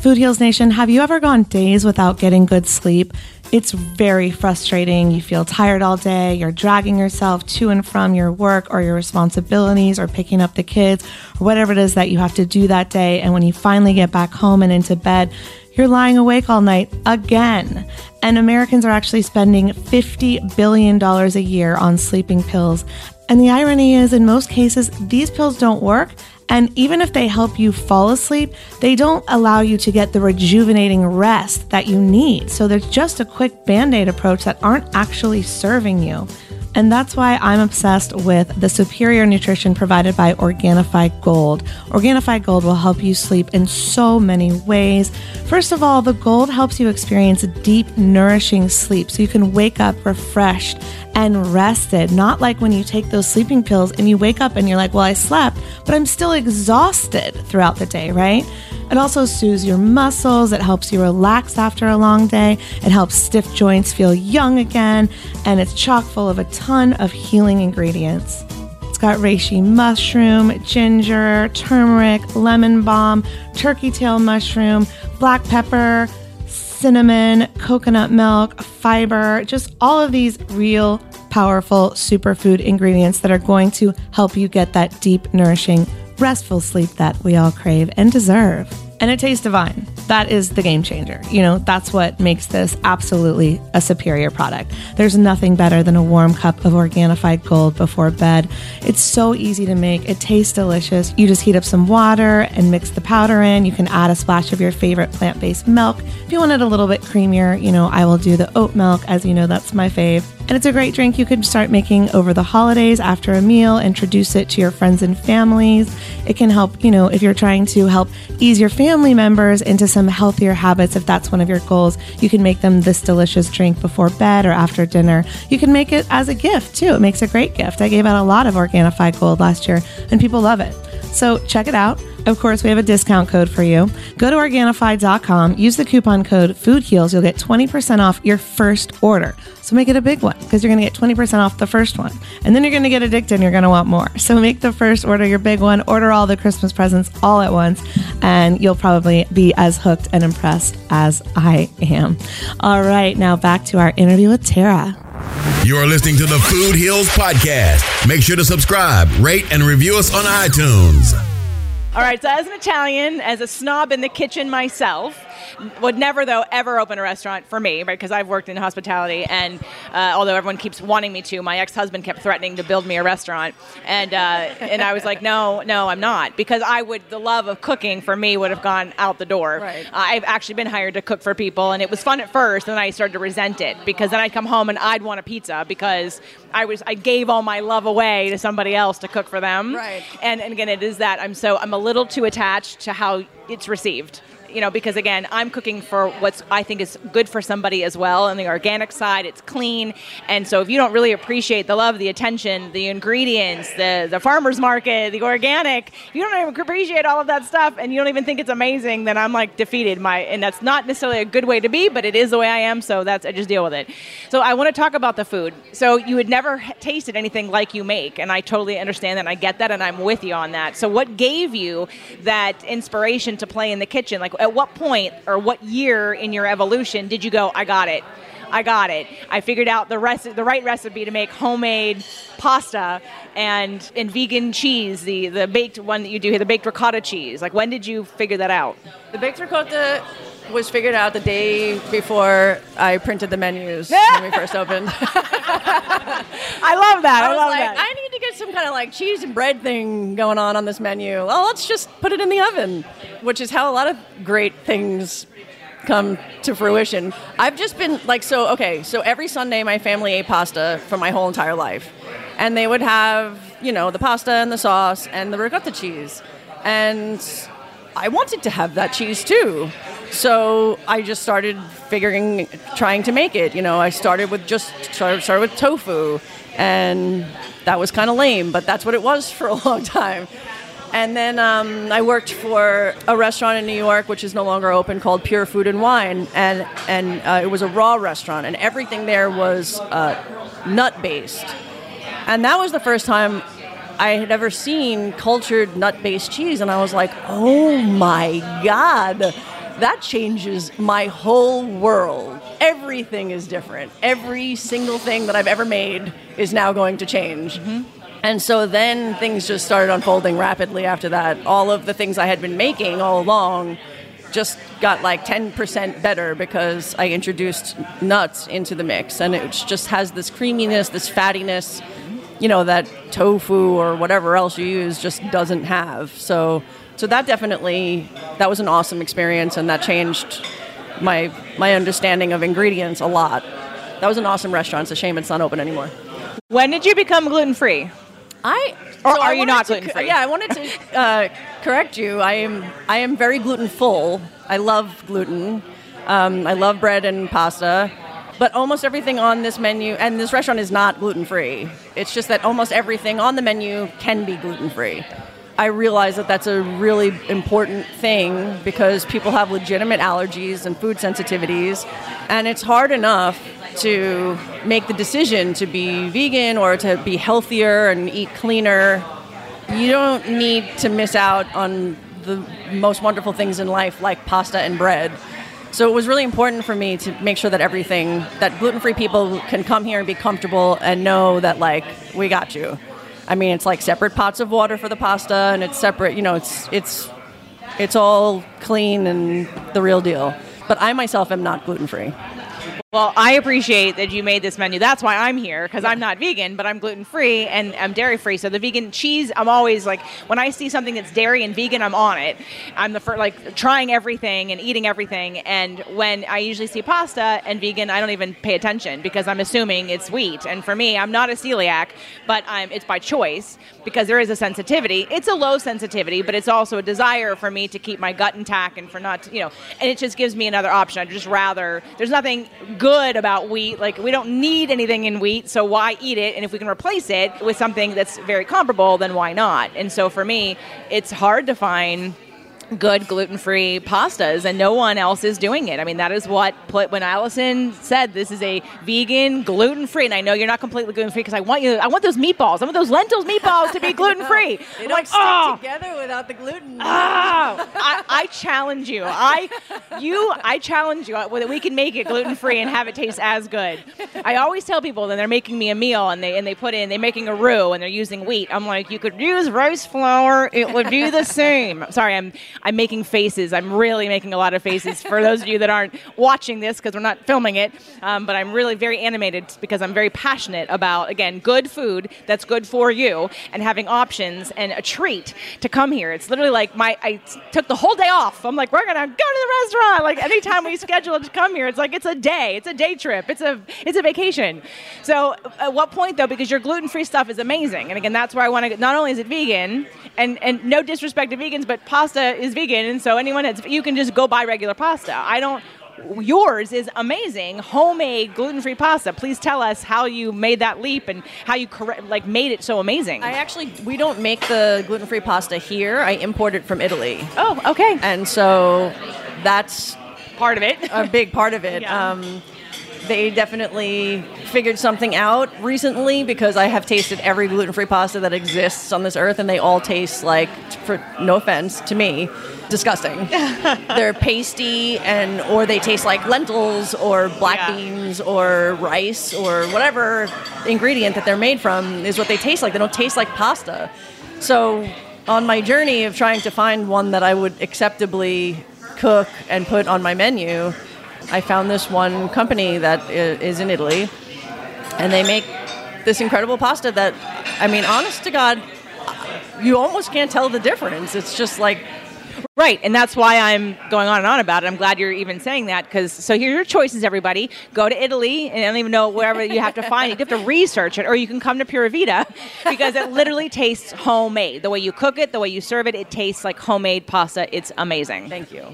Food Heals Nation, have you ever gone days without getting good sleep? It's very frustrating. You feel tired all day. You're dragging yourself to and from your work or your responsibilities or picking up the kids or whatever it is that you have to do that day. And when you finally get back home and into bed, you're lying awake all night again. And Americans are actually spending $50 billion a year on sleeping pills. And the irony is, in most cases, these pills don't work. And even if they help you fall asleep, they don't allow you to get the rejuvenating rest that you need. So there's just a quick Band-Aid approach that aren't actually serving you. And that's why I'm obsessed with the superior nutrition provided by Organifi Gold. Organifi Gold will help you sleep in so many ways. First of all, the gold helps you experience deep, nourishing sleep, so you can wake up refreshed and rested, not like when you take those sleeping pills and you wake up and you're like, well, I slept, but I'm still exhausted throughout the day, right? It also soothes your muscles. It helps you relax after a long day. It helps stiff joints feel young again. And it's chock full of a ton of healing ingredients. It's got reishi mushroom, ginger, turmeric, lemon balm, turkey tail mushroom, black pepper, cinnamon, coconut milk, fiber, just all of these real powerful superfood ingredients that are going to help you get that deep, nourishing, restful sleep that we all crave and deserve. And it tastes divine. That is the game changer. You know, that's what makes this absolutely a superior product. There's nothing better than a warm cup of Organifi Gold before bed. It's so easy to make. It tastes delicious. You just heat up some water and mix the powder in. You can add a splash of your favorite plant-based milk. If you want it a little bit creamier, you know, I will do the oat milk. As you know, that's my fave. And it's a great drink you could start making over the holidays after a meal, introduce it to your friends and families. It can help, you know, if you're trying to help ease your family members into some healthier habits, if that's one of your goals, you can make them this delicious drink before bed or after dinner. You can make it as a gift too. It makes a great gift. I gave out a lot of Organifi Gold last year and people love it. So check it out. Of course, we have a discount code for you. Go to Organifi.com, use the coupon code FOODHEALS. You'll get 20% off your first order. So make it a big one, because you're going to get 20% off the first one. And then you're going to get addicted and you're going to want more. So make the first order your big one. Order all the Christmas presents all at once, and you'll probably be as hooked and impressed as I am. All right, now back to our interview with Tara. You're listening to the Food Heals Podcast. Make sure to subscribe, rate, and review us on iTunes. All right, so as an Italian, as a snob in the kitchen myself, would never, though, ever open a restaurant for me, right? Because I've worked in hospitality, and although everyone keeps wanting me to, my ex-husband kept threatening to build me a restaurant, and I was like, no, I'm not, because the love of cooking for me would have gone out the door. Right. I've actually been hired to cook for people, and it was fun at first, and then I started to resent it, because then I'd come home and I'd want a pizza, because I gave all my love away to somebody else to cook for them. Right. And again, it is that I'm a little too attached to how it's received, you know, because again, I'm cooking for what I think is good for somebody as well. On the organic side, it's clean. And so if you don't really appreciate the love, the attention, the ingredients, the farmer's market, the organic, you don't even appreciate all of that stuff and you don't even think it's amazing, then I'm like defeated. And that's not necessarily a good way to be, but it is the way I am. So I just deal with it. So I want to talk about the food. So you had never tasted anything like you make. And I totally understand that. And I get that. And I'm with you on that. So what gave you that inspiration to play in the kitchen? Like, at what point or what year in your evolution did you go, I got it. I figured out the right recipe to make homemade pasta and vegan cheese, the baked one that you do here, the baked ricotta cheese. Like, when did you figure that out? The baked ricotta was figured out the day before I printed the menus when we first opened. I love that. I was like, I need to get some kind of like cheese and bread thing going on this menu. Well, let's just put it in the oven, which is how a lot of great things come to fruition. I've just been like, every Sunday my family ate pasta for my whole entire life. and they would have, you know, the pasta and the sauce and the ricotta cheese. And I wanted to have that cheese too. So I just started trying to make it. You know, I started with tofu, and that was kind of lame, but that's what it was for a long time. And then I worked for a restaurant in New York, which is no longer open, called Pure Food and Wine. And it was a raw restaurant, and everything there was nut-based. And that was the first time I had ever seen cultured nut-based cheese. And I was like, oh, my God, that changes my whole world. Everything is different. Every single thing that I've ever made is now going to change. Mm-hmm. And so then things just started unfolding rapidly after that. All of the things I had been making all along just got like 10% better because I introduced nuts into the mix. And it just has this creaminess, this fattiness, you know, that tofu or whatever else you use just doesn't have. So that was an awesome experience, and that changed my understanding of ingredients a lot. That was an awesome restaurant. It's a shame it's not open anymore. When did you become gluten-free? Are you not gluten-free? Yeah, I wanted to correct you. I am very gluten-full. I love gluten. I love bread and pasta. But almost everything on this menu, and this restaurant is not gluten-free. It's just that almost everything on the menu can be gluten-free. I realize that that's a really important thing because people have legitimate allergies and food sensitivities, and it's hard enough to make the decision to be vegan or to be healthier and eat cleaner. You don't need to miss out on the most wonderful things in life, like pasta and bread. So it was really important for me to make sure that that gluten-free people can come here and be comfortable and know that, like, we got you. I mean, it's like separate pots of water for the pasta, and it's separate, you know, it's all clean and the real deal. But I myself am not gluten-free. Well, I appreciate that you made this menu. That's why I'm here, because I'm not vegan, but I'm gluten-free and I'm dairy-free. So the vegan cheese, I'm always like, when I see something that's dairy and vegan, I'm on it. I'm trying everything and eating everything. And when I usually see pasta and vegan, I don't even pay attention because I'm assuming it's wheat. And for me, I'm not a celiac, but it's by choice because there is a sensitivity. It's a low sensitivity, but it's also a desire for me to keep my gut intact and for not, you know, and it just gives me another option. I'd just rather, there's nothing good about wheat. Like, we don't need anything in wheat, so why eat it? And if we can replace it with something that's very comparable, then why not? And so for me, it's hard to find good gluten-free pastas, and no one else is doing it. I mean, that is when Allison said this is a vegan, gluten-free, and I know you're not completely gluten-free because I want those meatballs. I want those lentils meatballs to be gluten-free. They don't stick together without the gluten. I challenge you. I challenge you that we can make it gluten-free and have it taste as good. I always tell people that they're making me a meal and they're making a roux and they're using wheat. I'm like, you could use rice flour. It would be the same. Sorry, I'm making faces. I'm really making a lot of faces for those of you that aren't watching this because we're not filming it. But I'm really very animated because I'm very passionate about, again, good food that's good for you and having options and a treat to come here. It's literally like I took the whole day off. I'm like, we're going to go to the restaurant. Like, anytime we schedule to come here, it's like it's a day. It's a day trip. It's a vacation. So at what point, though, because your gluten-free stuff is amazing. And, again, that's where I want to – not only is it vegan, and no disrespect to vegans, but pasta is vegan, and so you can just go buy regular pasta. Yours is amazing, homemade gluten-free pasta. Please tell us how you made that leap and how you made it so amazing. We don't make the gluten-free pasta here. I import it from Italy. Oh, okay. And so that's part of it. A big part of it. Yeah. They definitely figured something out recently because I have tasted every gluten-free pasta that exists on this earth, and they all taste like, for no offense to me, disgusting. They're pasty, or they taste like lentils or black beans or rice or whatever ingredient that they're made from is what they taste like. They don't taste like pasta. So on my journey of trying to find one that I would acceptably cook and put on my menu, I found this one company that is in Italy, and they make this incredible pasta that, I mean, honest to God, you almost can't tell the difference. It's just like Right, and that's why I'm going on and on about it. I'm glad you're even saying that, because so here are your choices, everybody. Go to Italy, and I don't even know wherever you have to find it. You have to research it, or you can come to Pura Vita, because it literally tastes homemade. The way you cook it, the way you serve it, it tastes like homemade pasta. It's amazing. Thank you.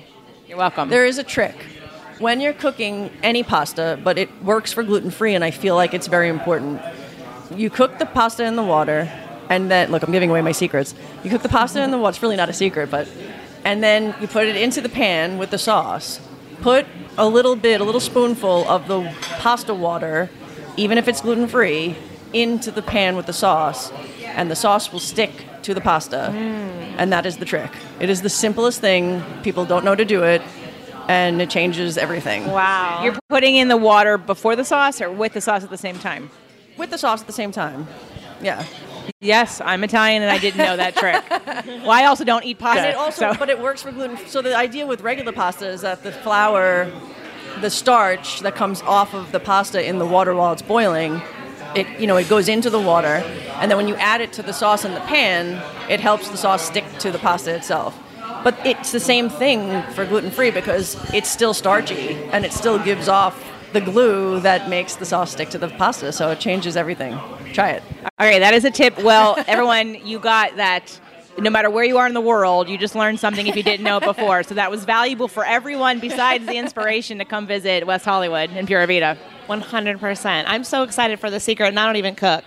You're welcome. There is a trick. When you're cooking any pasta, but it works for gluten-free, and I feel like it's very important, you cook the pasta in the water, and then, look, I'm giving away my secrets. You cook the pasta in the water, it's really not a secret, but, and then you put it into the pan with the sauce. Put a little bit, a little spoonful of the pasta water, even if it's gluten-free, into the pan with the sauce, and the sauce will stick to the pasta, and that is the trick. It is the simplest thing. People don't know to do it. And it changes everything. Wow. You're putting in the water before the sauce or with the sauce at the same time? With the sauce at the same time. Yeah. Yes, I'm Italian and I didn't know that trick. Well, I also don't eat pasta. And it also, but it works for gluten. So the idea with regular pasta is that the flour, the starch that comes off of the pasta in the water while it's boiling, it goes into the water. And then when you add it to the sauce in the pan, it helps the sauce stick to the pasta itself. But it's the same thing for gluten-free because it's still starchy and it still gives off the glue that makes the sauce stick to the pasta. So it changes everything. Try it. All right, that is a tip. Well, everyone, you got that. No matter where you are in the world, you just learned something if you didn't know it before. So that was valuable for everyone besides the inspiration to come visit West Hollywood and Pura Vita. 100%. I'm so excited for the secret and I don't even cook.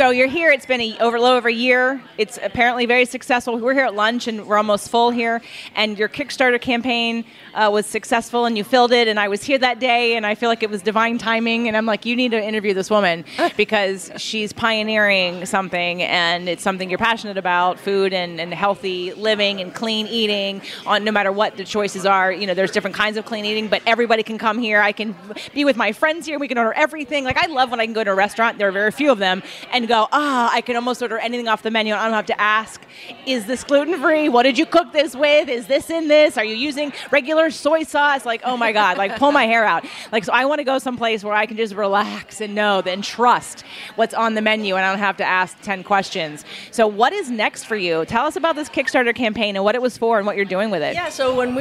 So you're here. It's been over a year. It's apparently very successful. We're here at lunch, and we're almost full here. And your Kickstarter campaign was successful, and you filled it. And I was here that day, and I feel like it was divine timing. And I'm like, you need to interview this woman because she's pioneering something, and it's something you're passionate about, food and healthy living and clean eating, no matter what the choices are. You know, there's different kinds of clean eating, but everybody can come here. I can be with my friends here. We can order everything. Like, I love when I can go to a restaurant. There are very few of them. And go, I can almost order anything off the menu. I don't have to ask, is this gluten-free? What did you cook this with? Is this in this? Are you using regular soy sauce? Like, oh, my God, like, pull my hair out. Like, so I want to go someplace where I can just relax and know and trust what's on the menu, and I don't have to ask 10 questions. So what is next for you? Tell us about this Kickstarter campaign and what it was for and what you're doing with it. Yeah, so when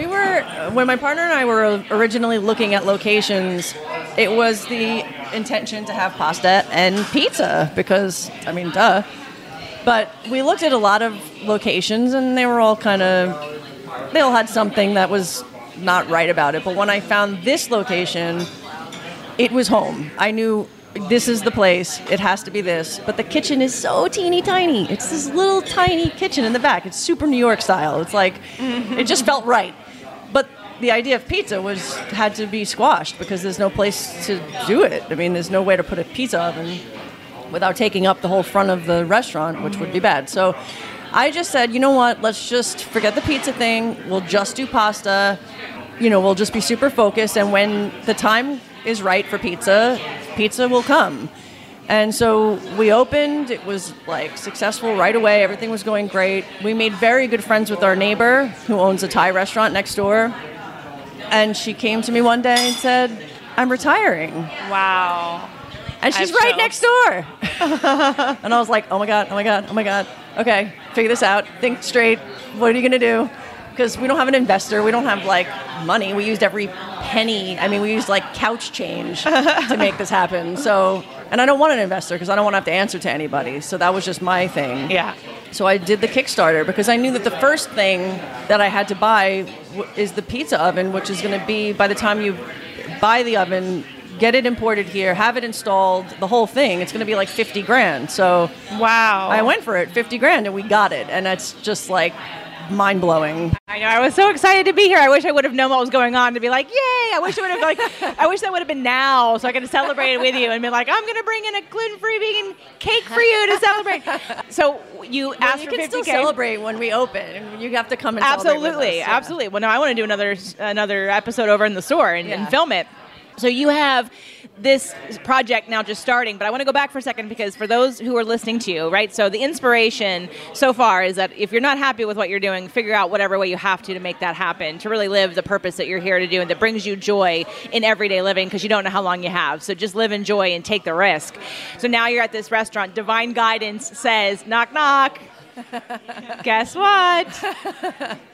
my partner and I were originally looking at locations, it was the intention to have pasta and pizza because, I mean, duh. But we looked at a lot of locations and they all had something that was not right about it. But when I found this location, it was home. I knew this is the place. It has to be this. But the kitchen is so teeny tiny. It's this little tiny kitchen in the back. It's super New York style. It's like, it just felt right. But the idea of pizza had to be squashed because there's no place to do it. I mean, there's no way to put a pizza oven without taking up the whole front of the restaurant, which would be bad. So I just said, you know what, let's just forget the pizza thing. We'll just do pasta. You know, we'll just be super focused. And when the time is right for pizza, pizza will come. And so we opened. It was, like, successful right away. Everything was going great. We made very good friends with our neighbor who owns a Thai restaurant next door. And she came to me one day and said, I'm retiring. Wow. And she's right next door. And I was like, oh, my God. Okay, figure this out. Think straight. What are you going to do? Because we don't have an investor. We don't have, like, money. We used every penny. I mean, we used, like, couch change to make this happen. So, and I don't want an investor because I don't want to have to answer to anybody. So that was just my thing. Yeah. So I did the Kickstarter because I knew that the first thing that I had to buy is the pizza oven, which is going to be, by the time you buy the oven, get it imported here, have it installed, the whole thing, it's going to be like $50,000. So wow, I went for it, $50,000, and we got it. And that's just like mind-blowing. I know. I was so excited to be here. I wish I would have known what was going on to be like, yay! I wish that would have been now so I could have celebrated with you and been like, I'm going to bring in a gluten-free vegan cake for you to celebrate. So you asked for $50,000. You can still celebrate when we open. You have to come and celebrate with us. Absolutely. Well, now I want to do another episode over in the store and film it. So you have this project now just starting, but I want to go back for a second because for those who are listening to you, right, so the inspiration so far is that if you're not happy with what you're doing, figure out whatever way you have to make that happen, to really live the purpose that you're here to do and that brings you joy in everyday living because you don't know how long you have. So just live in joy and take the risk. So now you're at this restaurant. Divine guidance says, knock, knock. Guess what?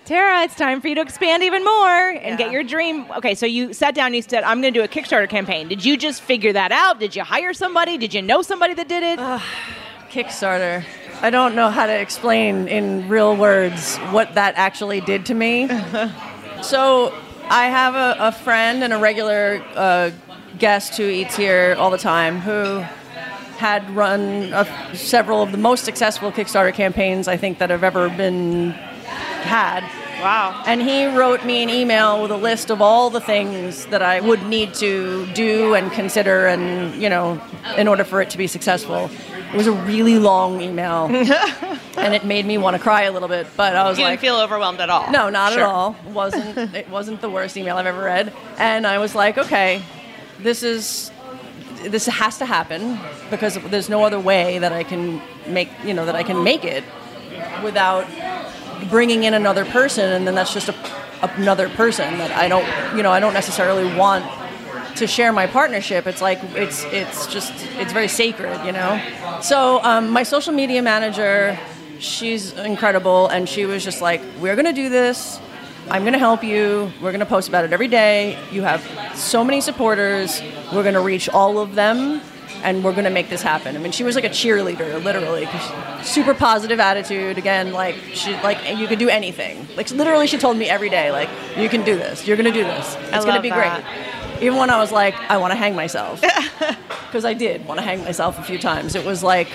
Tara, it's time for you to expand even more and get your dream. Okay, so you sat down and you said, I'm going to do a Kickstarter campaign. Did you just figure that out? Did you hire somebody? Did you know somebody that did it? Kickstarter. I don't know how to explain in real words what that actually did to me. So I have a friend and a regular guest who eats here all the time who had run several of the most successful Kickstarter campaigns I think that have ever been had. Wow. And he wrote me an email with a list of all the things that I would need to do and consider and, you know, in order for it to be successful. It was a really long email, and it made me want to cry a little bit. But I was like, you didn't feel overwhelmed at all? No, not at all. It wasn't the worst email I've ever read. And I was like, okay, this has to happen because there's no other way that I can make it without bringing in another person, and then that's just another person that I don't necessarily want to share my partnership. It's like it's very sacred, you know. So my social media manager, she's incredible, and she was just like, we're gonna do this, I'm gonna help you, we're gonna post about it every day, you have so many supporters, we're gonna reach all of them, and we're gonna make this happen. I mean, she was like a cheerleader, literally. Super positive attitude. Again, like she you could do anything. Like literally, she told me every day, like, you can do this, you're gonna do this, it's gonna be great. Even when I was like, I want to hang myself. Because I did want to hang myself a few times. It was like,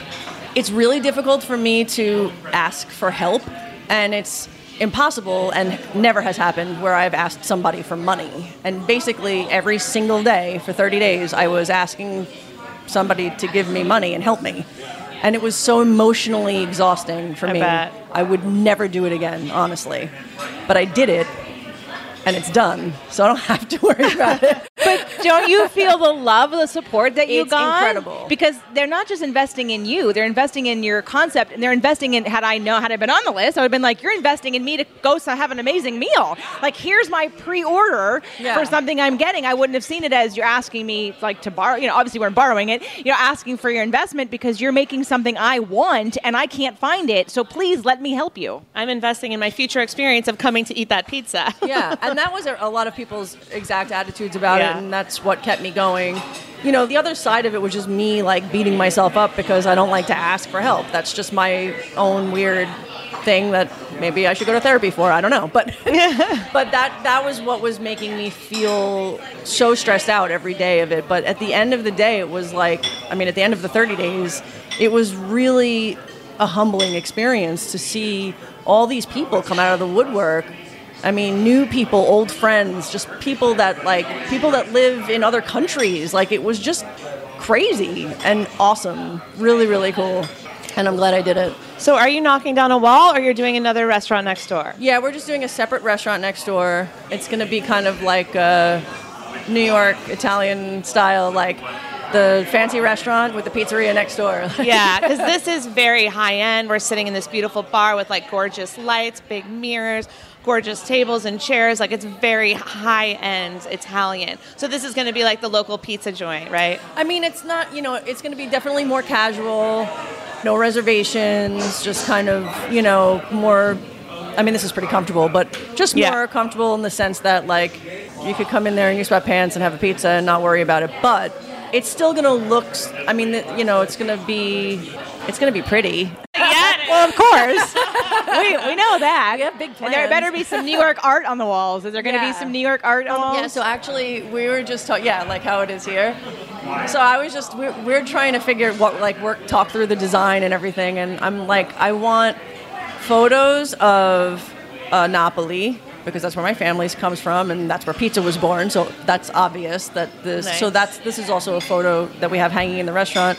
it's really difficult for me to ask for help. And it's impossible and never has happened where I've asked somebody for money. And basically every single day for 30 days, I was asking somebody to give me money and help me. And it was so emotionally exhausting for me. I would never do it again, honestly. But I did it. And it's done, so I don't have to worry about it. But don't you feel the love, the support that you got? It's incredible. Because they're not just investing in you. They're investing in your concept, and they're investing in, had I been on the list, I would have been like, you're investing in me to go have an amazing meal. Like, here's my pre-order for something I'm getting. I wouldn't have seen it as you're asking me like to borrow. You know, obviously we're borrowing it. You know, asking for your investment because you're making something I want, and I can't find it, so please let me help you. I'm investing in my future experience of coming to eat that pizza. Yeah, and that was a lot of people's exact attitudes about it, and that's what kept me going. You know, the other side of it was just me, like, beating myself up because I don't like to ask for help. That's just my own weird thing that maybe I should go to therapy for. I don't know. But but that was what was making me feel so stressed out every day of it. But at the end of the day, it was like, I mean, at the end of the 30 days, it was really a humbling experience to see all these people come out of the woodwork. I mean, new people, old friends, just people that live in other countries. Like, it was just crazy and awesome. Really, really cool. And I'm glad I did it. So are you knocking down a wall, or you're doing another restaurant next door? Yeah, we're just doing a separate restaurant next door. It's going to be kind of like a New York Italian style, like the fancy restaurant with the pizzeria next door. Yeah, because this is very high end. We're sitting in this beautiful bar with like gorgeous lights, big mirrors, gorgeous tables and chairs. Like, it's very high-end Italian. So this is going to be like the local pizza joint, right? I mean, it's not, you know, it's going to be definitely more casual, no reservations, just kind of, you know, more, I mean, this is pretty comfortable, but just more comfortable in the sense that, like, you could come in there in your sweatpants and have a pizza and not worry about it, but it's still going to look, I mean, you know, it's going to be pretty. Yeah. Well, of course. we know that. We have big plans. And there better be some New York art on the walls. Is there going to be some New York art on the walls? Yeah, so actually, we were just talking, like how it is here. So I was just, we're trying to figure what, like, talk through the design and everything, and I'm like, I want photos of Napoli, because that's where my family comes from, and that's where pizza was born, so that's obvious that this... Nice. So this is also a photo that we have hanging in the restaurant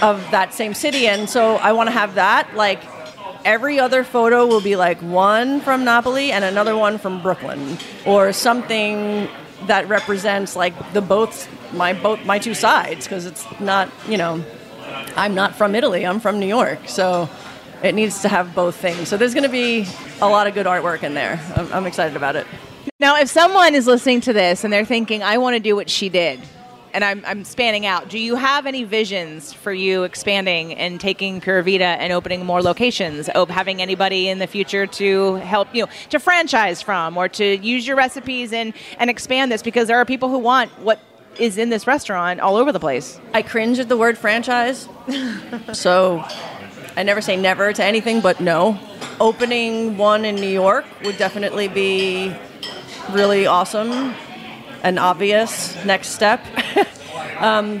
of that same city, and so I want to have that. Like, every other photo will be, like, one from Napoli and another one from Brooklyn, or something that represents, like, my two sides, because it's not, you know... I'm not from Italy, I'm from New York, so... It needs to have both things. So there's going to be a lot of good artwork in there. I'm excited about it. Now, if someone is listening to this and they're thinking, I want to do what she did, and I'm spanning out, do you have any visions for you expanding and taking Pura Vita and opening more locations, having anybody in the future to help you, to franchise from, or to use your recipes and expand this? Because there are people who want what is in this restaurant all over the place. I cringe at the word franchise, so I never say never to anything, but no. Opening one in New York would definitely be really awesome. An obvious next step,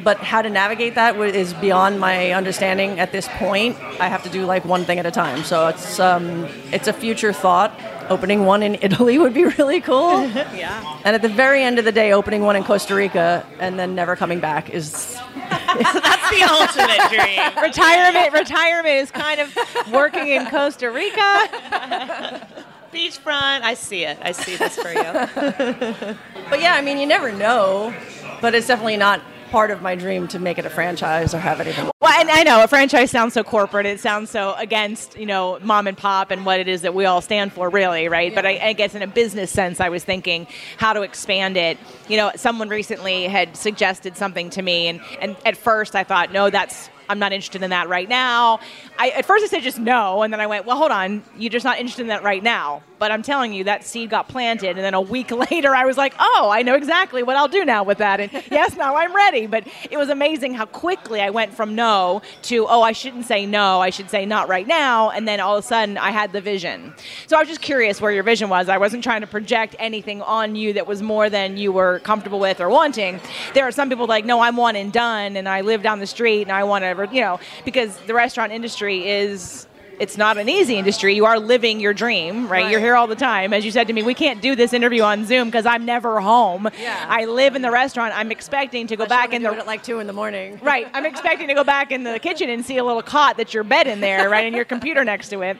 but how to navigate that is beyond my understanding at this point. I have to do like one thing at a time, so it's a future thought. Opening one in Italy would be really cool. Yeah. And at the very end of the day, opening one in Costa Rica and then never coming back is that's the ultimate dream. Retirement is kind of working in Costa Rica. Beachfront, I see it. I see this for you. But yeah, I mean, you never know. But it's definitely not part of my dream to make it a franchise or have it even. Well, and I know a franchise sounds so corporate. It sounds so against, you know, mom and pop and what it is that we all stand for, really, right? Yeah. But I guess in a business sense, I was thinking how to expand it. You know, someone recently had suggested something to me, and at first I thought, no, that's. I'm not interested in that right now. At first I said just no, and then I went, well, hold on, you're just not interested in that right now. But I'm telling you, that seed got planted, and then a week later I was like, oh, I know exactly what I'll do now with that, and yes, now I'm ready. But it was amazing how quickly I went from no to, oh, I shouldn't say no, I should say not right now, and then all of a sudden I had the vision. So I was just curious where your vision was. I wasn't trying to project anything on you that was more than you were comfortable with or wanting. There are some people like, no, I'm one and done, and I live down the street, and I want to, you know, because the restaurant industry is, it's not an easy industry. You are living your dream, right? You're here all the time. As you said to me, we can't do this interview on Zoom because I'm never home. Yeah. I live in the restaurant. I'm expecting to go back in there at like 2 a.m. Right. I'm expecting to go back in the kitchen and see a little cot that's your bed in there, right? And your computer next to it.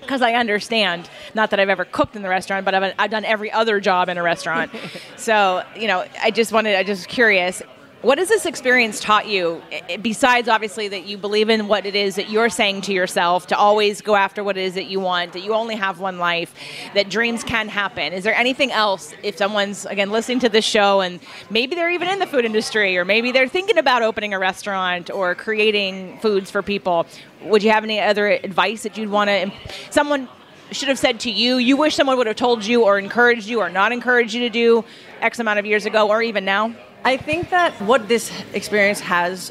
Because I understand, not that I've ever cooked in the restaurant, but I've done every other job in a restaurant. So, you know, I just was curious. What has this experience taught you, besides obviously that you believe in what it is that you're saying to yourself, to always go after what it is that you want, that you only have one life, that dreams can happen? Is there anything else, if someone's, again, listening to this show and maybe they're even in the food industry, or maybe they're thinking about opening a restaurant or creating foods for people, would you have any other advice that you'd want to, someone should have said to you, you wish someone would have told you or encouraged you or not encouraged you to do X amount of years ago or even now? I think that what this experience has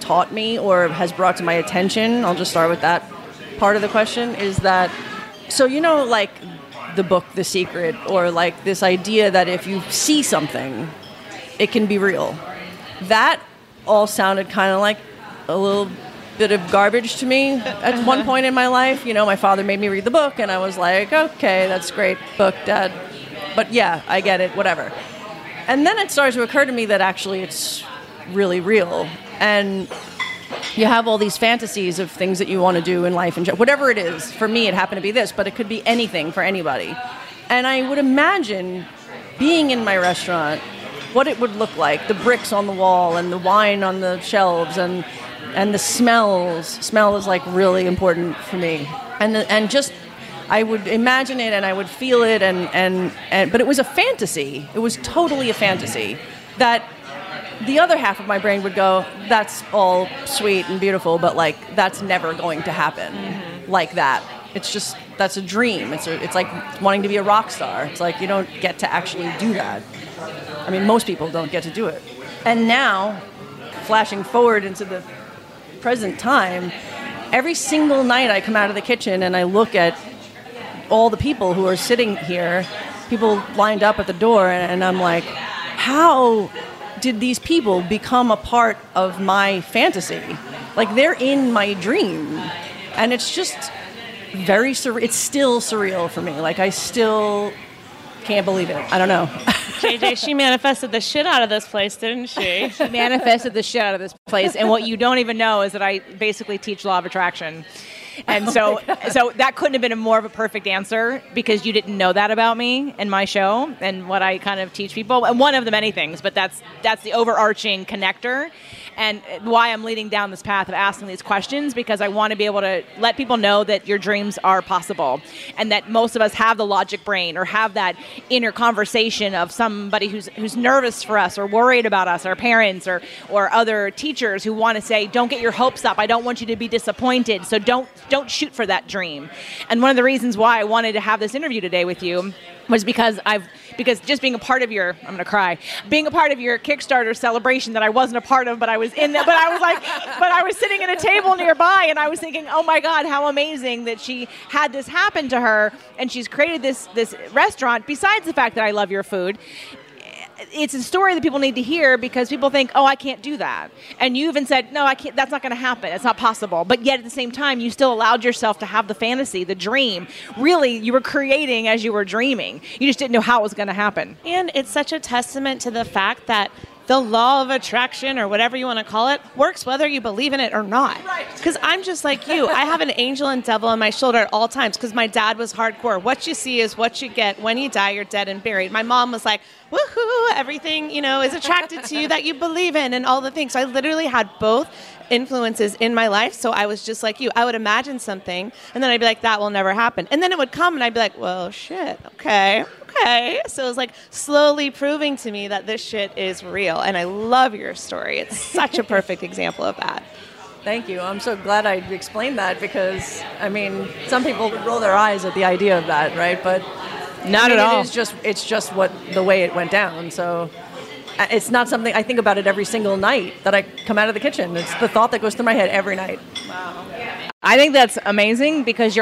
taught me or has brought to my attention, I'll just start with that part of the question, is that, so you know, like the book The Secret, or like this idea that if you see something, it can be real. That all sounded kind of like a little bit of garbage to me at one point in my life. You know, my father made me read the book and I was like, okay, that's great book, Dad. But yeah, I get it, whatever. And then it started to occur to me that actually it's really real. And you have all these fantasies of things that you want to do in life, and whatever it is. For me, it happened to be this, but it could be anything for anybody. And I would imagine being in my restaurant, what it would look like, the bricks on the wall and the wine on the shelves and the smells. Smell is like really important for me. And just... I would imagine it and I would feel it and but it was a fantasy. It was totally a fantasy that the other half of my brain would go, that's all sweet and beautiful, but like that's never going to happen like that. It's just, that's a dream. It's like wanting to be a rock star. It's like you don't get to actually do that. I mean, most people don't get to do it. And now, flashing forward into the present time, every single night I come out of the kitchen and I look at all the people who are sitting here, people lined up at the door, and I'm like, how did these people become a part of my fantasy? Like, they're in my dream. And it's just very surreal. It's still surreal for me. Like, I still can't believe it. I don't know. JJ, she manifested the shit out of this place, didn't she? She manifested the shit out of this place. And what you don't even know is that I basically teach law of attraction. And so that couldn't have been more of a perfect answer, because you didn't know that about me and my show and what I kind of teach people. And one of the many things, but that's the overarching connector. and why I'm leading down this path of asking these questions, because I want to be able to let people know that your dreams are possible and that most of us have the logic brain or have that inner conversation of somebody who's nervous for us or worried about us, our parents or other teachers who want to say, don't get your hopes up. I don't want you to be disappointed. So don't shoot for that dream. And one of the reasons why I wanted to have this interview today with you was because just being a part of your, I'm going to cry, being a part of your Kickstarter celebration that I wasn't a part of, but I was in that, but I was sitting at a table nearby and I was thinking, oh my God, how amazing that she had this happen to her and she's created this restaurant. Besides the fact that I love your food, it's a story that people need to hear because people think, oh, I can't do that. And you even said, no, I can't, that's not going to happen. It's not possible. But yet at the same time, you still allowed yourself to have the fantasy, the dream. Really, you were creating as you were dreaming. You just didn't know how it was going to happen. And it's such a testament to the fact that the law of attraction, or whatever you want to call it, works whether you believe in it or not. Because I'm just like you. I have an angel and devil on my shoulder at all times because my dad was hardcore. What you see is what you get. When you die, you're dead and buried. My mom was like, woohoo, everything, you know, is attracted to you that you believe in and all the things. So I literally had both influences in my life. So I was just like you. I would imagine something and then I'd be like, that will never happen. And then it would come and I'd be like, well, shit, okay. So it was like slowly proving to me that this shit is real. And I love your story. It's such a perfect example of that. Thank you. I'm so glad I explained that because, I mean, some people would roll their eyes at the idea of that, right? But not at all. It's just the way it went down. So it's not something I think about it every single night that I come out of the kitchen. It's the thought that goes through my head every night. Wow. Yeah. I think that's amazing because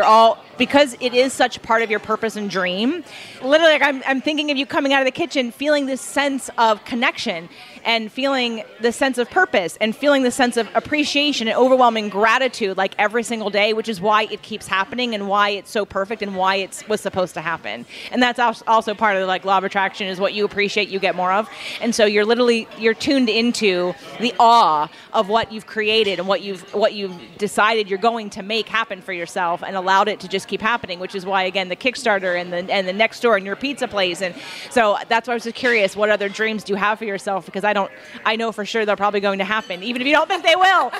because it is such part of your purpose and dream. Literally, like I'm thinking of you coming out of the kitchen, feeling this sense of connection and feeling the sense of purpose and feeling the sense of appreciation and overwhelming gratitude like every single day, which is why it keeps happening and why it's so perfect and why it was supposed to happen. And that's also part of like law of attraction is what you appreciate, you get more of. And so you're tuned into the awe of what you've created and what you've decided you're going to make happen for yourself and allowed it to just keep happening, which is why, again, the Kickstarter and the next door and your pizza place. And so that's why I was just curious, what other dreams do you have for yourself? Because I know for sure they're probably going to happen, even if you don't think they will.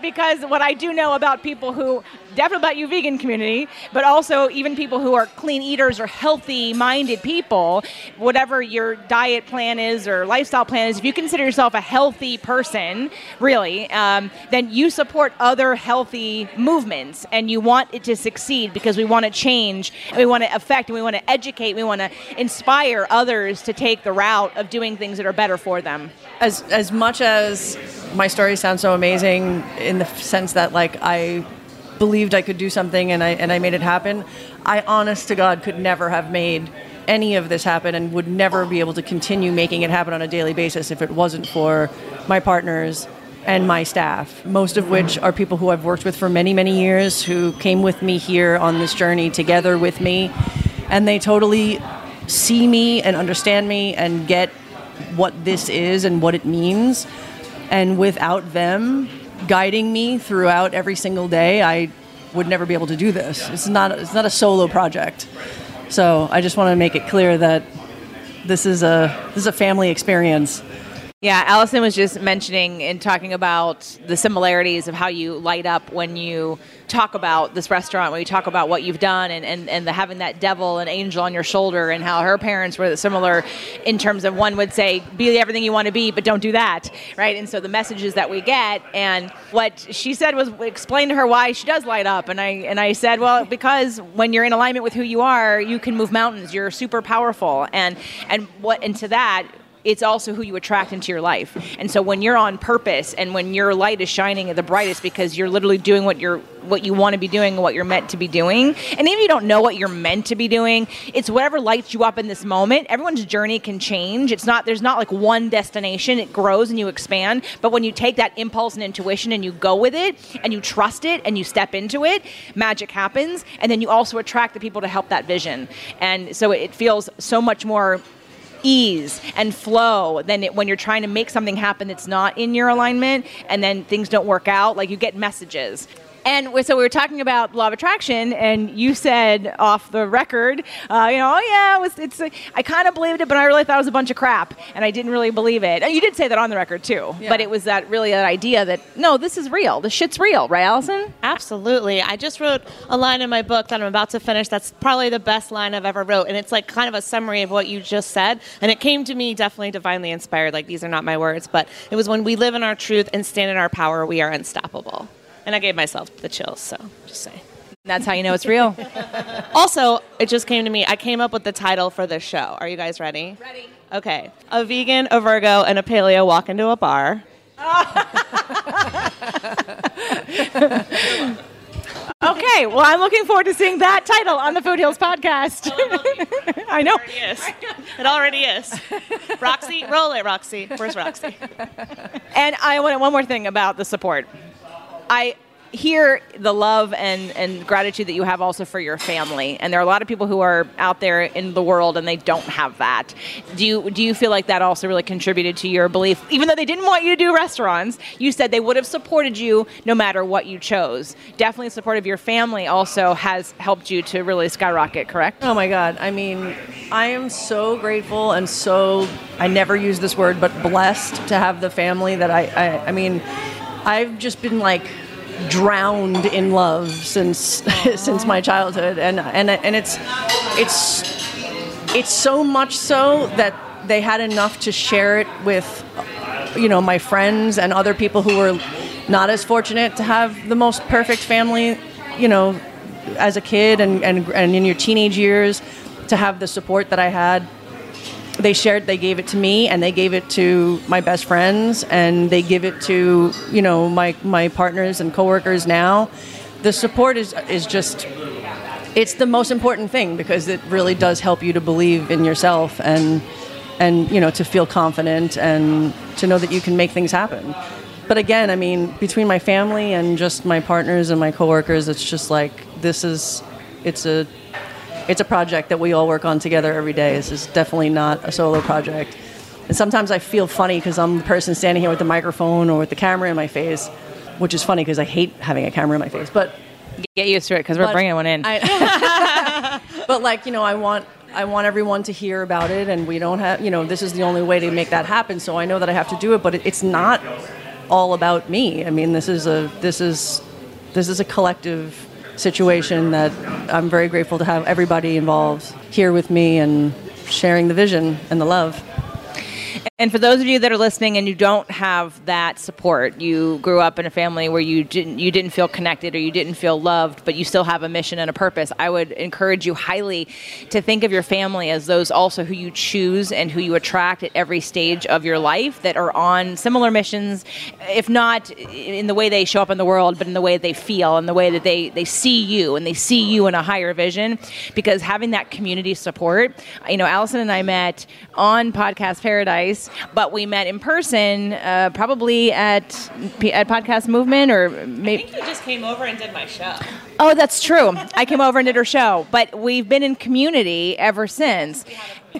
because what I do know about people who, definitely about you vegan community, but also even people who are clean eaters or healthy-minded people, whatever your diet plan is or lifestyle plan is, if you consider yourself a healthy person, really, then you support other healthy movements and you want it to succeed because we want to change and we want to affect and we want to educate and we want to inspire others to take the route of doing things that are better for them. As much as my story sounds so amazing in the sense that like I believed I could do something and I made it happen, I honest to God could never have made any of this happen and would never be able to continue making it happen on a daily basis if it wasn't for my partners and my staff, most of which are people who I've worked with for many, many years, who came with me here on this journey together with me, and they totally see me and understand me and get what this is and what it means. And without them guiding me throughout every single day, I would never be able to do this. It's not a solo project. So I just want to make it clear that this is a family experience. Yeah, Allison was just mentioning and talking about the similarities of how you light up when you talk about this restaurant, when you talk about what you've done and the having that devil and angel on your shoulder, and how her parents were similar in terms of one would say, be everything you want to be, but don't do that, right? And so the messages that we get, and what she said was, explain to her why she does light up. And I said, well, because when you're in alignment with who you are, you can move mountains. You're super powerful. And to that, it's also who you attract into your life. And so when you're on purpose and when your light is shining at the brightest because you're literally doing what you want to be doing and what you're meant to be doing, and even if you don't know what you're meant to be doing, it's whatever lights you up in this moment. Everyone's journey can change. There's not like one destination. It grows and you expand. But when you take that impulse and intuition and you go with it and you trust it and you step into it, magic happens. And then you also attract the people to help that vision. And so it feels so much more ease and flow than when you're trying to make something happen that's not in your alignment, and then things don't work out. Like, you get messages. And so we were talking about law of attraction, and you said off the record, I kind of believed it, but I really thought it was a bunch of crap, and I didn't really believe it. And you did say that on the record too, yeah. But it was that idea that no, this is real. This shit's real, right, Allison? Absolutely. I just wrote a line in my book that I'm about to finish. That's probably the best line I've ever wrote, and it's like kind of a summary of what you just said. And it came to me definitely divinely inspired. Like these are not my words, but it was when we live in our truth and stand in our power, we are unstoppable. And I gave myself the chills, so just say. That's how you know it's real. Also, it just came to me. I came up with the title for this show. Are you guys ready? Ready. Okay. A vegan, a Virgo, and a paleo walk into a bar. Okay. Well, I'm looking forward to seeing that title on the Food Heals podcast. I know. It already is. Roxy, roll it, Roxy. Where's Roxy? And I want one more thing about the support. I hear the love and gratitude that you have also for your family. And there are a lot of people who are out there in the world and they don't have that. Do you feel like that also really contributed to your belief? Even though they didn't want you to do restaurants, you said they would have supported you no matter what you chose. Definitely support of your family also has helped you to really skyrocket, correct? Oh my God. I mean, I am so grateful and so, I never use this word, but blessed to have the family that I mean, I've just been like drowned in love since my childhood, and it's so much so that they had enough to share it with, you know, my friends and other people who were not as fortunate to have the most perfect family, you know, as a kid and in your teenage years, to have the support that I had. They gave it to me, and they gave it to my best friends, and they give it to, you know, my partners and coworkers now. The support is just, it's the most important thing, because it really does help you to believe in yourself and you know, to feel confident and to know that you can make things happen. But again, I mean, between my family and just my partners and my coworkers, it's just like, it's a project that we all work on together every day. This is definitely not a solo project. And sometimes I feel funny because I'm the person standing here with the microphone or with the camera in my face, which is funny because I hate having a camera in my face. But get used to it because we're bringing one in. But like, you know, I want everyone to hear about it, and we don't have, you know, this is the only way to make that happen. So I know that I have to do it, but it's not all about me. I mean, this is a collective situation that I'm very grateful to have everybody involved here with me and sharing the vision and the love. And for those of you that are listening and you don't have that support, you grew up in a family where you didn't feel connected or you didn't feel loved, but you still have a mission and a purpose, I would encourage you highly to think of your family as those also who you choose and who you attract at every stage of your life that are on similar missions, if not in the way they show up in the world, but in the way they feel and the way that they see you and they see you in a higher vision. Because having that community support, you know, Allison and I met on Podcast Paradise, but we met in person probably at Podcast Movement, or maybe I think you just came over and did my show. Oh, that's true. I came over and did her show, but we've been in community ever since.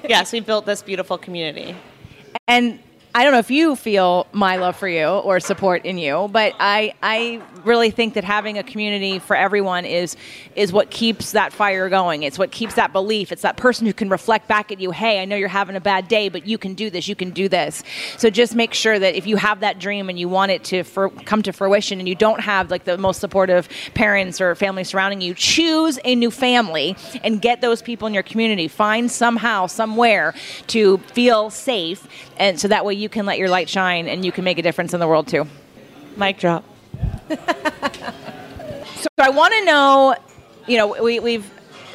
Yes, we built this beautiful community. And I don't know if you feel my love for you or support in you, but I really think that having a community for everyone is what keeps that fire going. It's what keeps that belief. It's that person who can reflect back at you, hey, I know you're having a bad day, but you can do this, you can do this. So just make sure that if you have that dream and you want it to come to fruition and you don't have like the most supportive parents or family surrounding you, choose a new family and get those people in your community. Find somehow, somewhere to feel safe, and so that way you can let your light shine and you can make a difference in the world too. Mic drop. So I want to know, you know, we've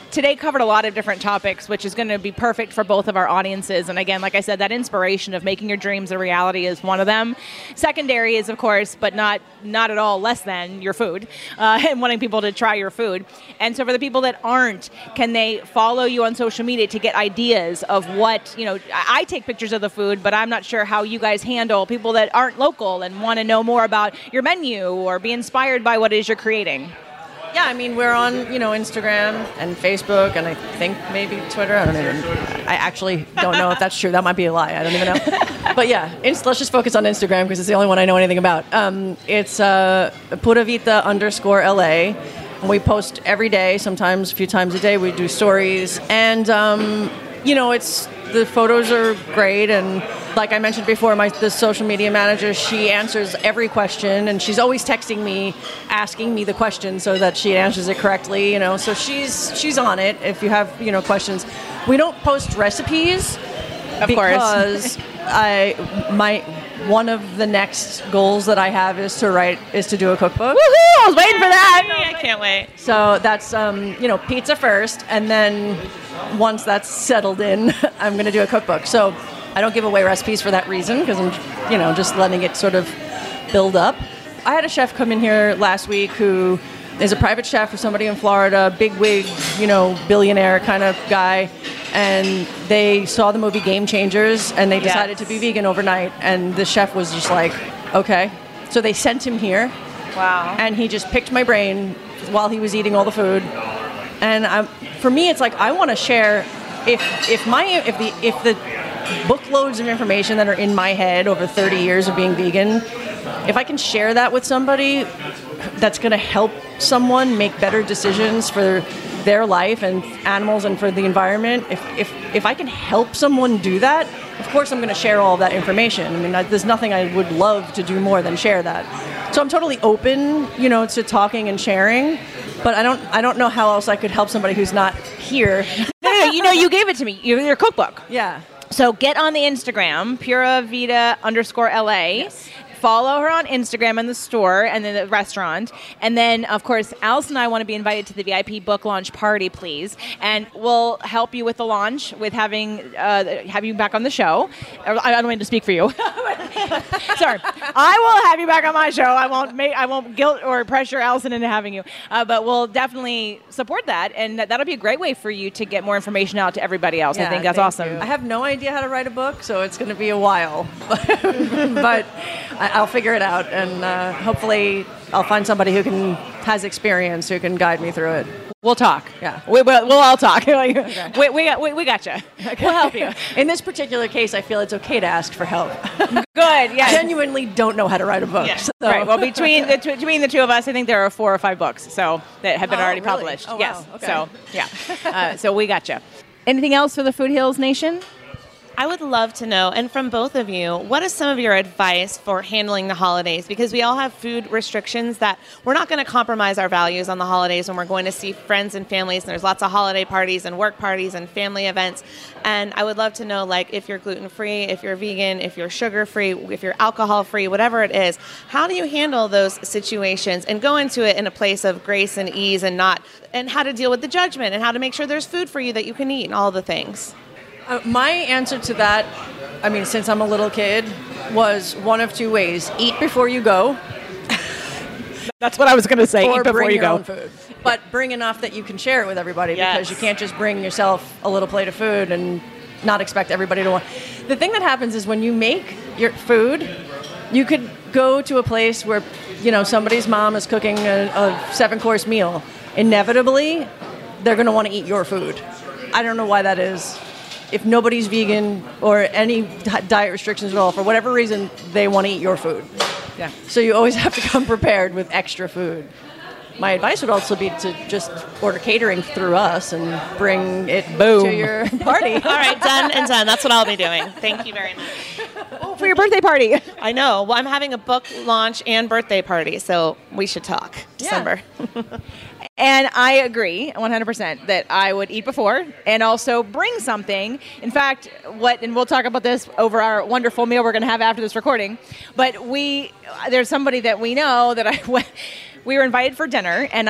today covered a lot of different topics, which is going to be perfect for both of our audiences. And again, like I said, that inspiration of making your dreams a reality is one of them. Secondary is, of course, but not at all less than your food, and wanting people to try your food. And so for the people that aren't, can they follow you on social media to get ideas of what, you know, I take pictures of the food, but I'm not sure how you guys handle people that aren't local and want to know more about your menu or be inspired by what it is you're creating. Yeah, I mean, we're on, you know, Instagram and Facebook and I think maybe Twitter. I don't even, I actually don't know if that's true. That might be a lie. I don't even know. But yeah, let's just focus on Instagram because it's the only one I know anything about. It's Pura Vita_LA. We post every day, sometimes a few times a day. We do stories. And, you know, it's the photos are great. And like I mentioned before, the social media manager, she answers every question. And she's always texting me, asking me the question so that she answers it correctly, you know. So she's on it if you have, you know, questions. We don't post recipes. Of course. Because one of the next goals that I have is to do a cookbook. Woohoo! I was waiting for that. I can't wait. So that's you know, pizza first, and then once that's settled in, I'm going to do a cookbook. So I don't give away recipes for that reason because I'm, you know, just letting it sort of build up. I had a chef come in here last week who is a private chef for somebody in Florida, big wig, you know, billionaire kind of guy. And they saw the movie Game Changers, and they decided to be vegan overnight. And the chef was just like, okay. So they sent him here. Wow. And he just picked my brain while he was eating all the food. And for me, it's like I want to share. If the bookloads of information that are in my head over 30 years of being vegan, if I can share that with somebody, that's going to help someone make better decisions for their life and animals and for the environment. If I can help someone do that, of course I'm going to share all of that information. I mean, there's nothing I would love to do more than share that. So I'm totally open, you know, to talking and sharing. But I don't know how else I could help somebody who's not here. No, you know, you gave it to me. Your cookbook. Yeah. So get on the Instagram, Pura Vita_LA. Yes. Follow her on Instagram and the store and then the restaurant. And then, of course, Alice and I want to be invited to the VIP book launch party, please. And we'll help you with the launch with have you back on the show. I don't mean to speak for you. Sorry. I will have you back on my show. I won't guilt or pressure Allison into having you. But we'll definitely support that. And that'll be a great way for you to get more information out to everybody else. Yeah, I think that's awesome. You. I have no idea how to write a book, so it's going to be a while. But I'll figure it out, and hopefully I'll find somebody who has experience, who can guide me through it. We'll talk. Yeah. We'll all talk. Okay. We gotcha. Okay. We'll help you. In this particular case, I feel it's okay to ask for help. Good. Yeah. I genuinely don't know how to write a book. Yeah. So. Right. Well, between the two of us, I think there are 4 or 5 books that have been already published. Oh, yes. Wow. Okay. So, yeah. So we gotcha. Anything else for the Food Heals Nation? I would love to know, and from both of you, what is some of your advice for handling the holidays? Because we all have food restrictions that we're not going to compromise our values on the holidays when we're going to see friends and families, and there's lots of holiday parties and work parties and family events. And I would love to know, like, if you're gluten-free, if you're vegan, if you're sugar-free, if you're alcohol-free, whatever it is, how do you handle those situations and go into it in a place of grace and ease and how to deal with the judgment and how to make sure there's food for you that you can eat and all the things? My answer to that, I mean, since I'm a little kid, was one of two ways. Eat before you go. That's what I was going to say. Eat before you go. Or bring your own food. But bring enough that you can share it with everybody, because you can't just bring yourself a little plate of food and not expect everybody to want. The thing that happens is when you make your food, you could go to a place where, you know, somebody's mom is cooking a 7-course meal. Inevitably, they're going to want to eat your food. I don't know why that is. If nobody's vegan or any diet restrictions at all, for whatever reason, they want to eat your food. Yeah. So you always have to come prepared with extra food. My advice would also be to just order catering through us and bring it to your party. All right, done and done. That's what I'll be doing. Thank you very much. Oh, for your birthday party. I know. Well, I'm having a book launch and birthday party, so we should talk December. Yeah. And I agree 100% that I would eat before and also bring something. In fact, and we'll talk about this over our wonderful meal we're going to have after this recording, but there's somebody that we know that we were invited for dinner, and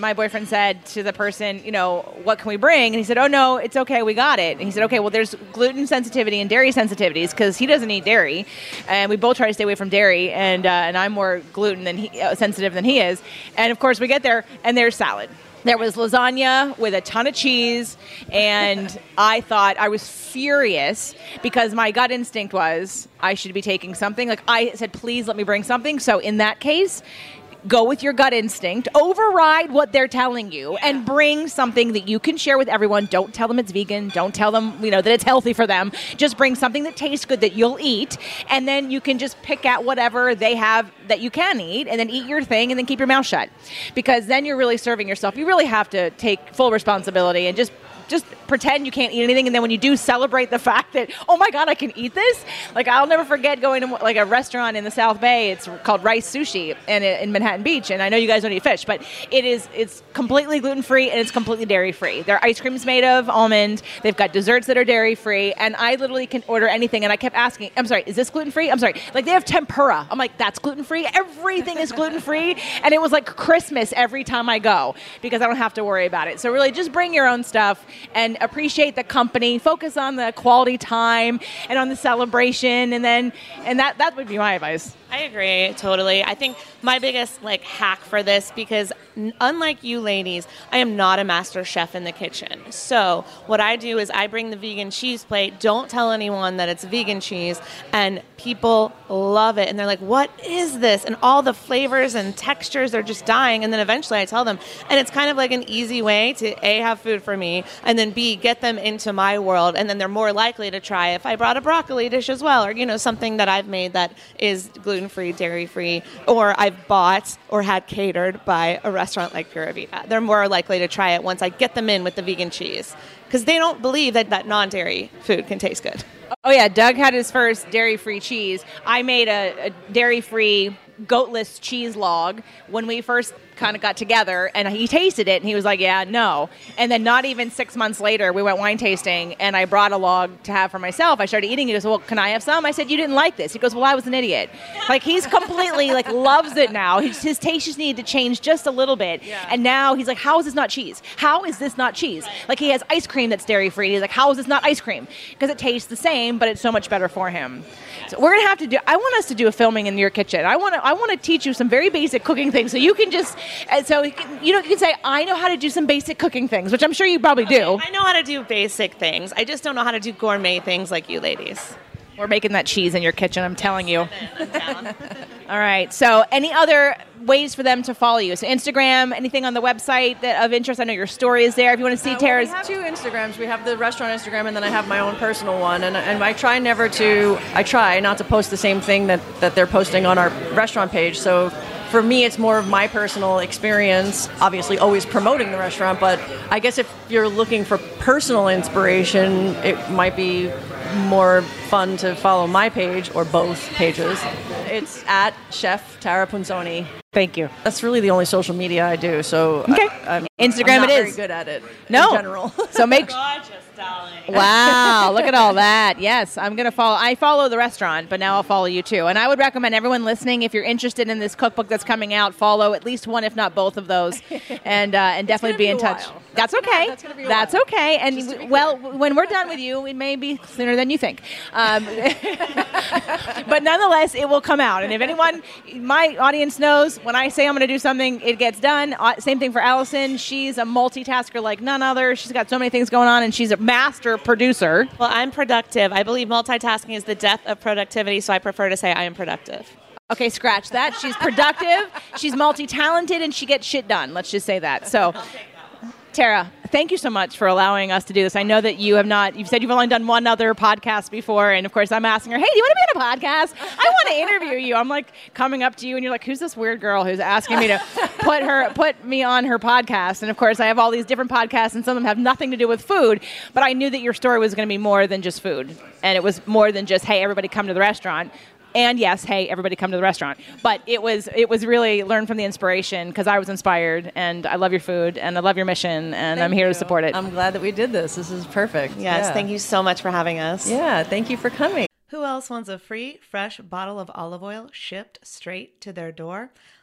my boyfriend said to the person, you know, what can we bring? And he said, oh, no, it's okay, we got it. And he said, okay, well, there's gluten sensitivity and dairy sensitivities because he doesn't eat dairy, and we both try to stay away from dairy, and I'm more gluten than sensitive than he is. And, of course, we get there, and there's salad. There was lasagna with a ton of cheese, and I thought I was furious because my gut instinct was I should be taking something. Like I said, please let me bring something. So in that case, go with your gut instinct, override what they're telling you, and bring something that you can share with everyone. Don't tell them it's vegan. Don't tell them, you know, that it's healthy for them. Just bring something that tastes good that you'll eat, and then you can just pick out whatever they have that you can eat, and then eat your thing, and then keep your mouth shut. Because then you're really serving yourself. You really have to take full responsibility and just pretend you can't eat anything, and then when you do, celebrate the fact that, oh my God, I can eat this. Like, I'll never forget going to like a restaurant in the South Bay. It's called Rice Sushi, and in Manhattan Beach. And I know you guys don't eat fish, but it's completely gluten free and it's completely dairy free. Their ice cream's made of almond. They've got desserts that are dairy free, and I literally can order anything. And I kept asking, I'm sorry, is this gluten free? I'm sorry. Like, they have tempura. I'm like, that's gluten free. Everything is gluten free, and it was like Christmas every time I go because I don't have to worry about it. So really, just bring your own stuff and appreciate the company, focus on the quality time and on the celebration, and that would be my advice. I agree, totally. I think my biggest like hack for this, because unlike you ladies, I am not a master chef in the kitchen. So what I do is I bring the vegan cheese plate, don't tell anyone that it's vegan cheese, and people love it. And they're like, what is this? And all the flavors and textures are just dying. And then eventually I tell them. And it's kind of like an easy way to A, have food for me, and then B, get them into my world. And then they're more likely to try if I brought a broccoli dish as well, or, you know, something that I've made that is gluten-free, dairy-free, or I've bought or had catered by a restaurant like Pura Vita. They're more likely to try it once I get them in with the vegan cheese, because they don't believe that non-dairy food can taste good. Oh yeah, Doug had his first dairy-free cheese. I made a dairy-free goatless cheese log when we first kind of got together, and he tasted it and he was like, yeah, no. And then not even 6 months later, we went wine tasting and I brought a log to have for myself. I started eating it. He goes, well, can I have some? I said, you didn't like this. He goes, well, I was an idiot. Like, he's completely like loves it now. His taste just needed to change just a little bit. Yeah. And now he's like, how is this not cheese? How is this not cheese? Like, he has ice cream that's dairy free. He's like, how is this not ice cream? Because it tastes the same, but it's so much better for him. So we're going to have to do, I want us to do a filming in your kitchen. I want to teach you some very basic cooking things so you can just, so you know, you can say, I know how to do some basic cooking things, which I'm sure you probably do. I know how to do basic things. I just don't know how to do gourmet things like you ladies. We're making that cheese in your kitchen, I'm telling you. I'm down. All right. So any other ways for them to follow you? So Instagram, anything on the website that of interest? I know your story is there. If you want to see Tara's. Well, we have two Instagrams. We have the restaurant Instagram, and then I have my own personal one. And I try not to post the same thing that they're posting on our restaurant page. So for me, it's more of my personal experience, obviously always promoting the restaurant. But I guess if you're looking for personal inspiration, it might be more fun to follow my page or both pages. It's at Chef Tara Punzoni. Thank you. That's really the only social media I do. So okay. Instagram, I'm not it is. Very good at it. No. In general. So make. Gorgeous, darling. Wow! Look at all that. Yes, I'm gonna follow. I follow the restaurant, but now I'll follow you too. And I would recommend everyone listening, if you're interested in this cookbook that's coming out, follow at least one, if not both, of those, and definitely be in touch. While. That's okay. And well, when we're done with you, it may be sooner than you think. But nonetheless, it will come out. And if anyone, my audience knows, when I say I'm going to do something, it gets done. Same thing for Allison. She's a multitasker like none other. She's got so many things going on, and she's a master producer. Well, I'm productive. I believe multitasking is the death of productivity, so I prefer to say I am productive. Okay, scratch that. She's productive, she's multi-talented, and she gets shit done. Let's just say that. So, Tara, thank you so much for allowing us to do this. I know that you have not, you've said you've only done one other podcast before. And of course I'm asking her, hey, do you want to be on a podcast? I want to interview you. I'm like coming up to you and you're like, who's this weird girl who's asking me to put me on her podcast? And of course I have all these different podcasts and some of them have nothing to do with food, but I knew that your story was going to be more than just food. And it was more than just, hey, everybody come to the restaurant. And yes, hey, everybody come to the restaurant. But it was really learn from the inspiration, because I was inspired, and I love your food, and I love your mission, and thank I'm here you. To support it. I'm glad that we did this. This is perfect. Yes, yeah. Thank you so much for having us. Yeah, thank you for coming. Who else wants a free, fresh bottle of olive oil shipped straight to their door?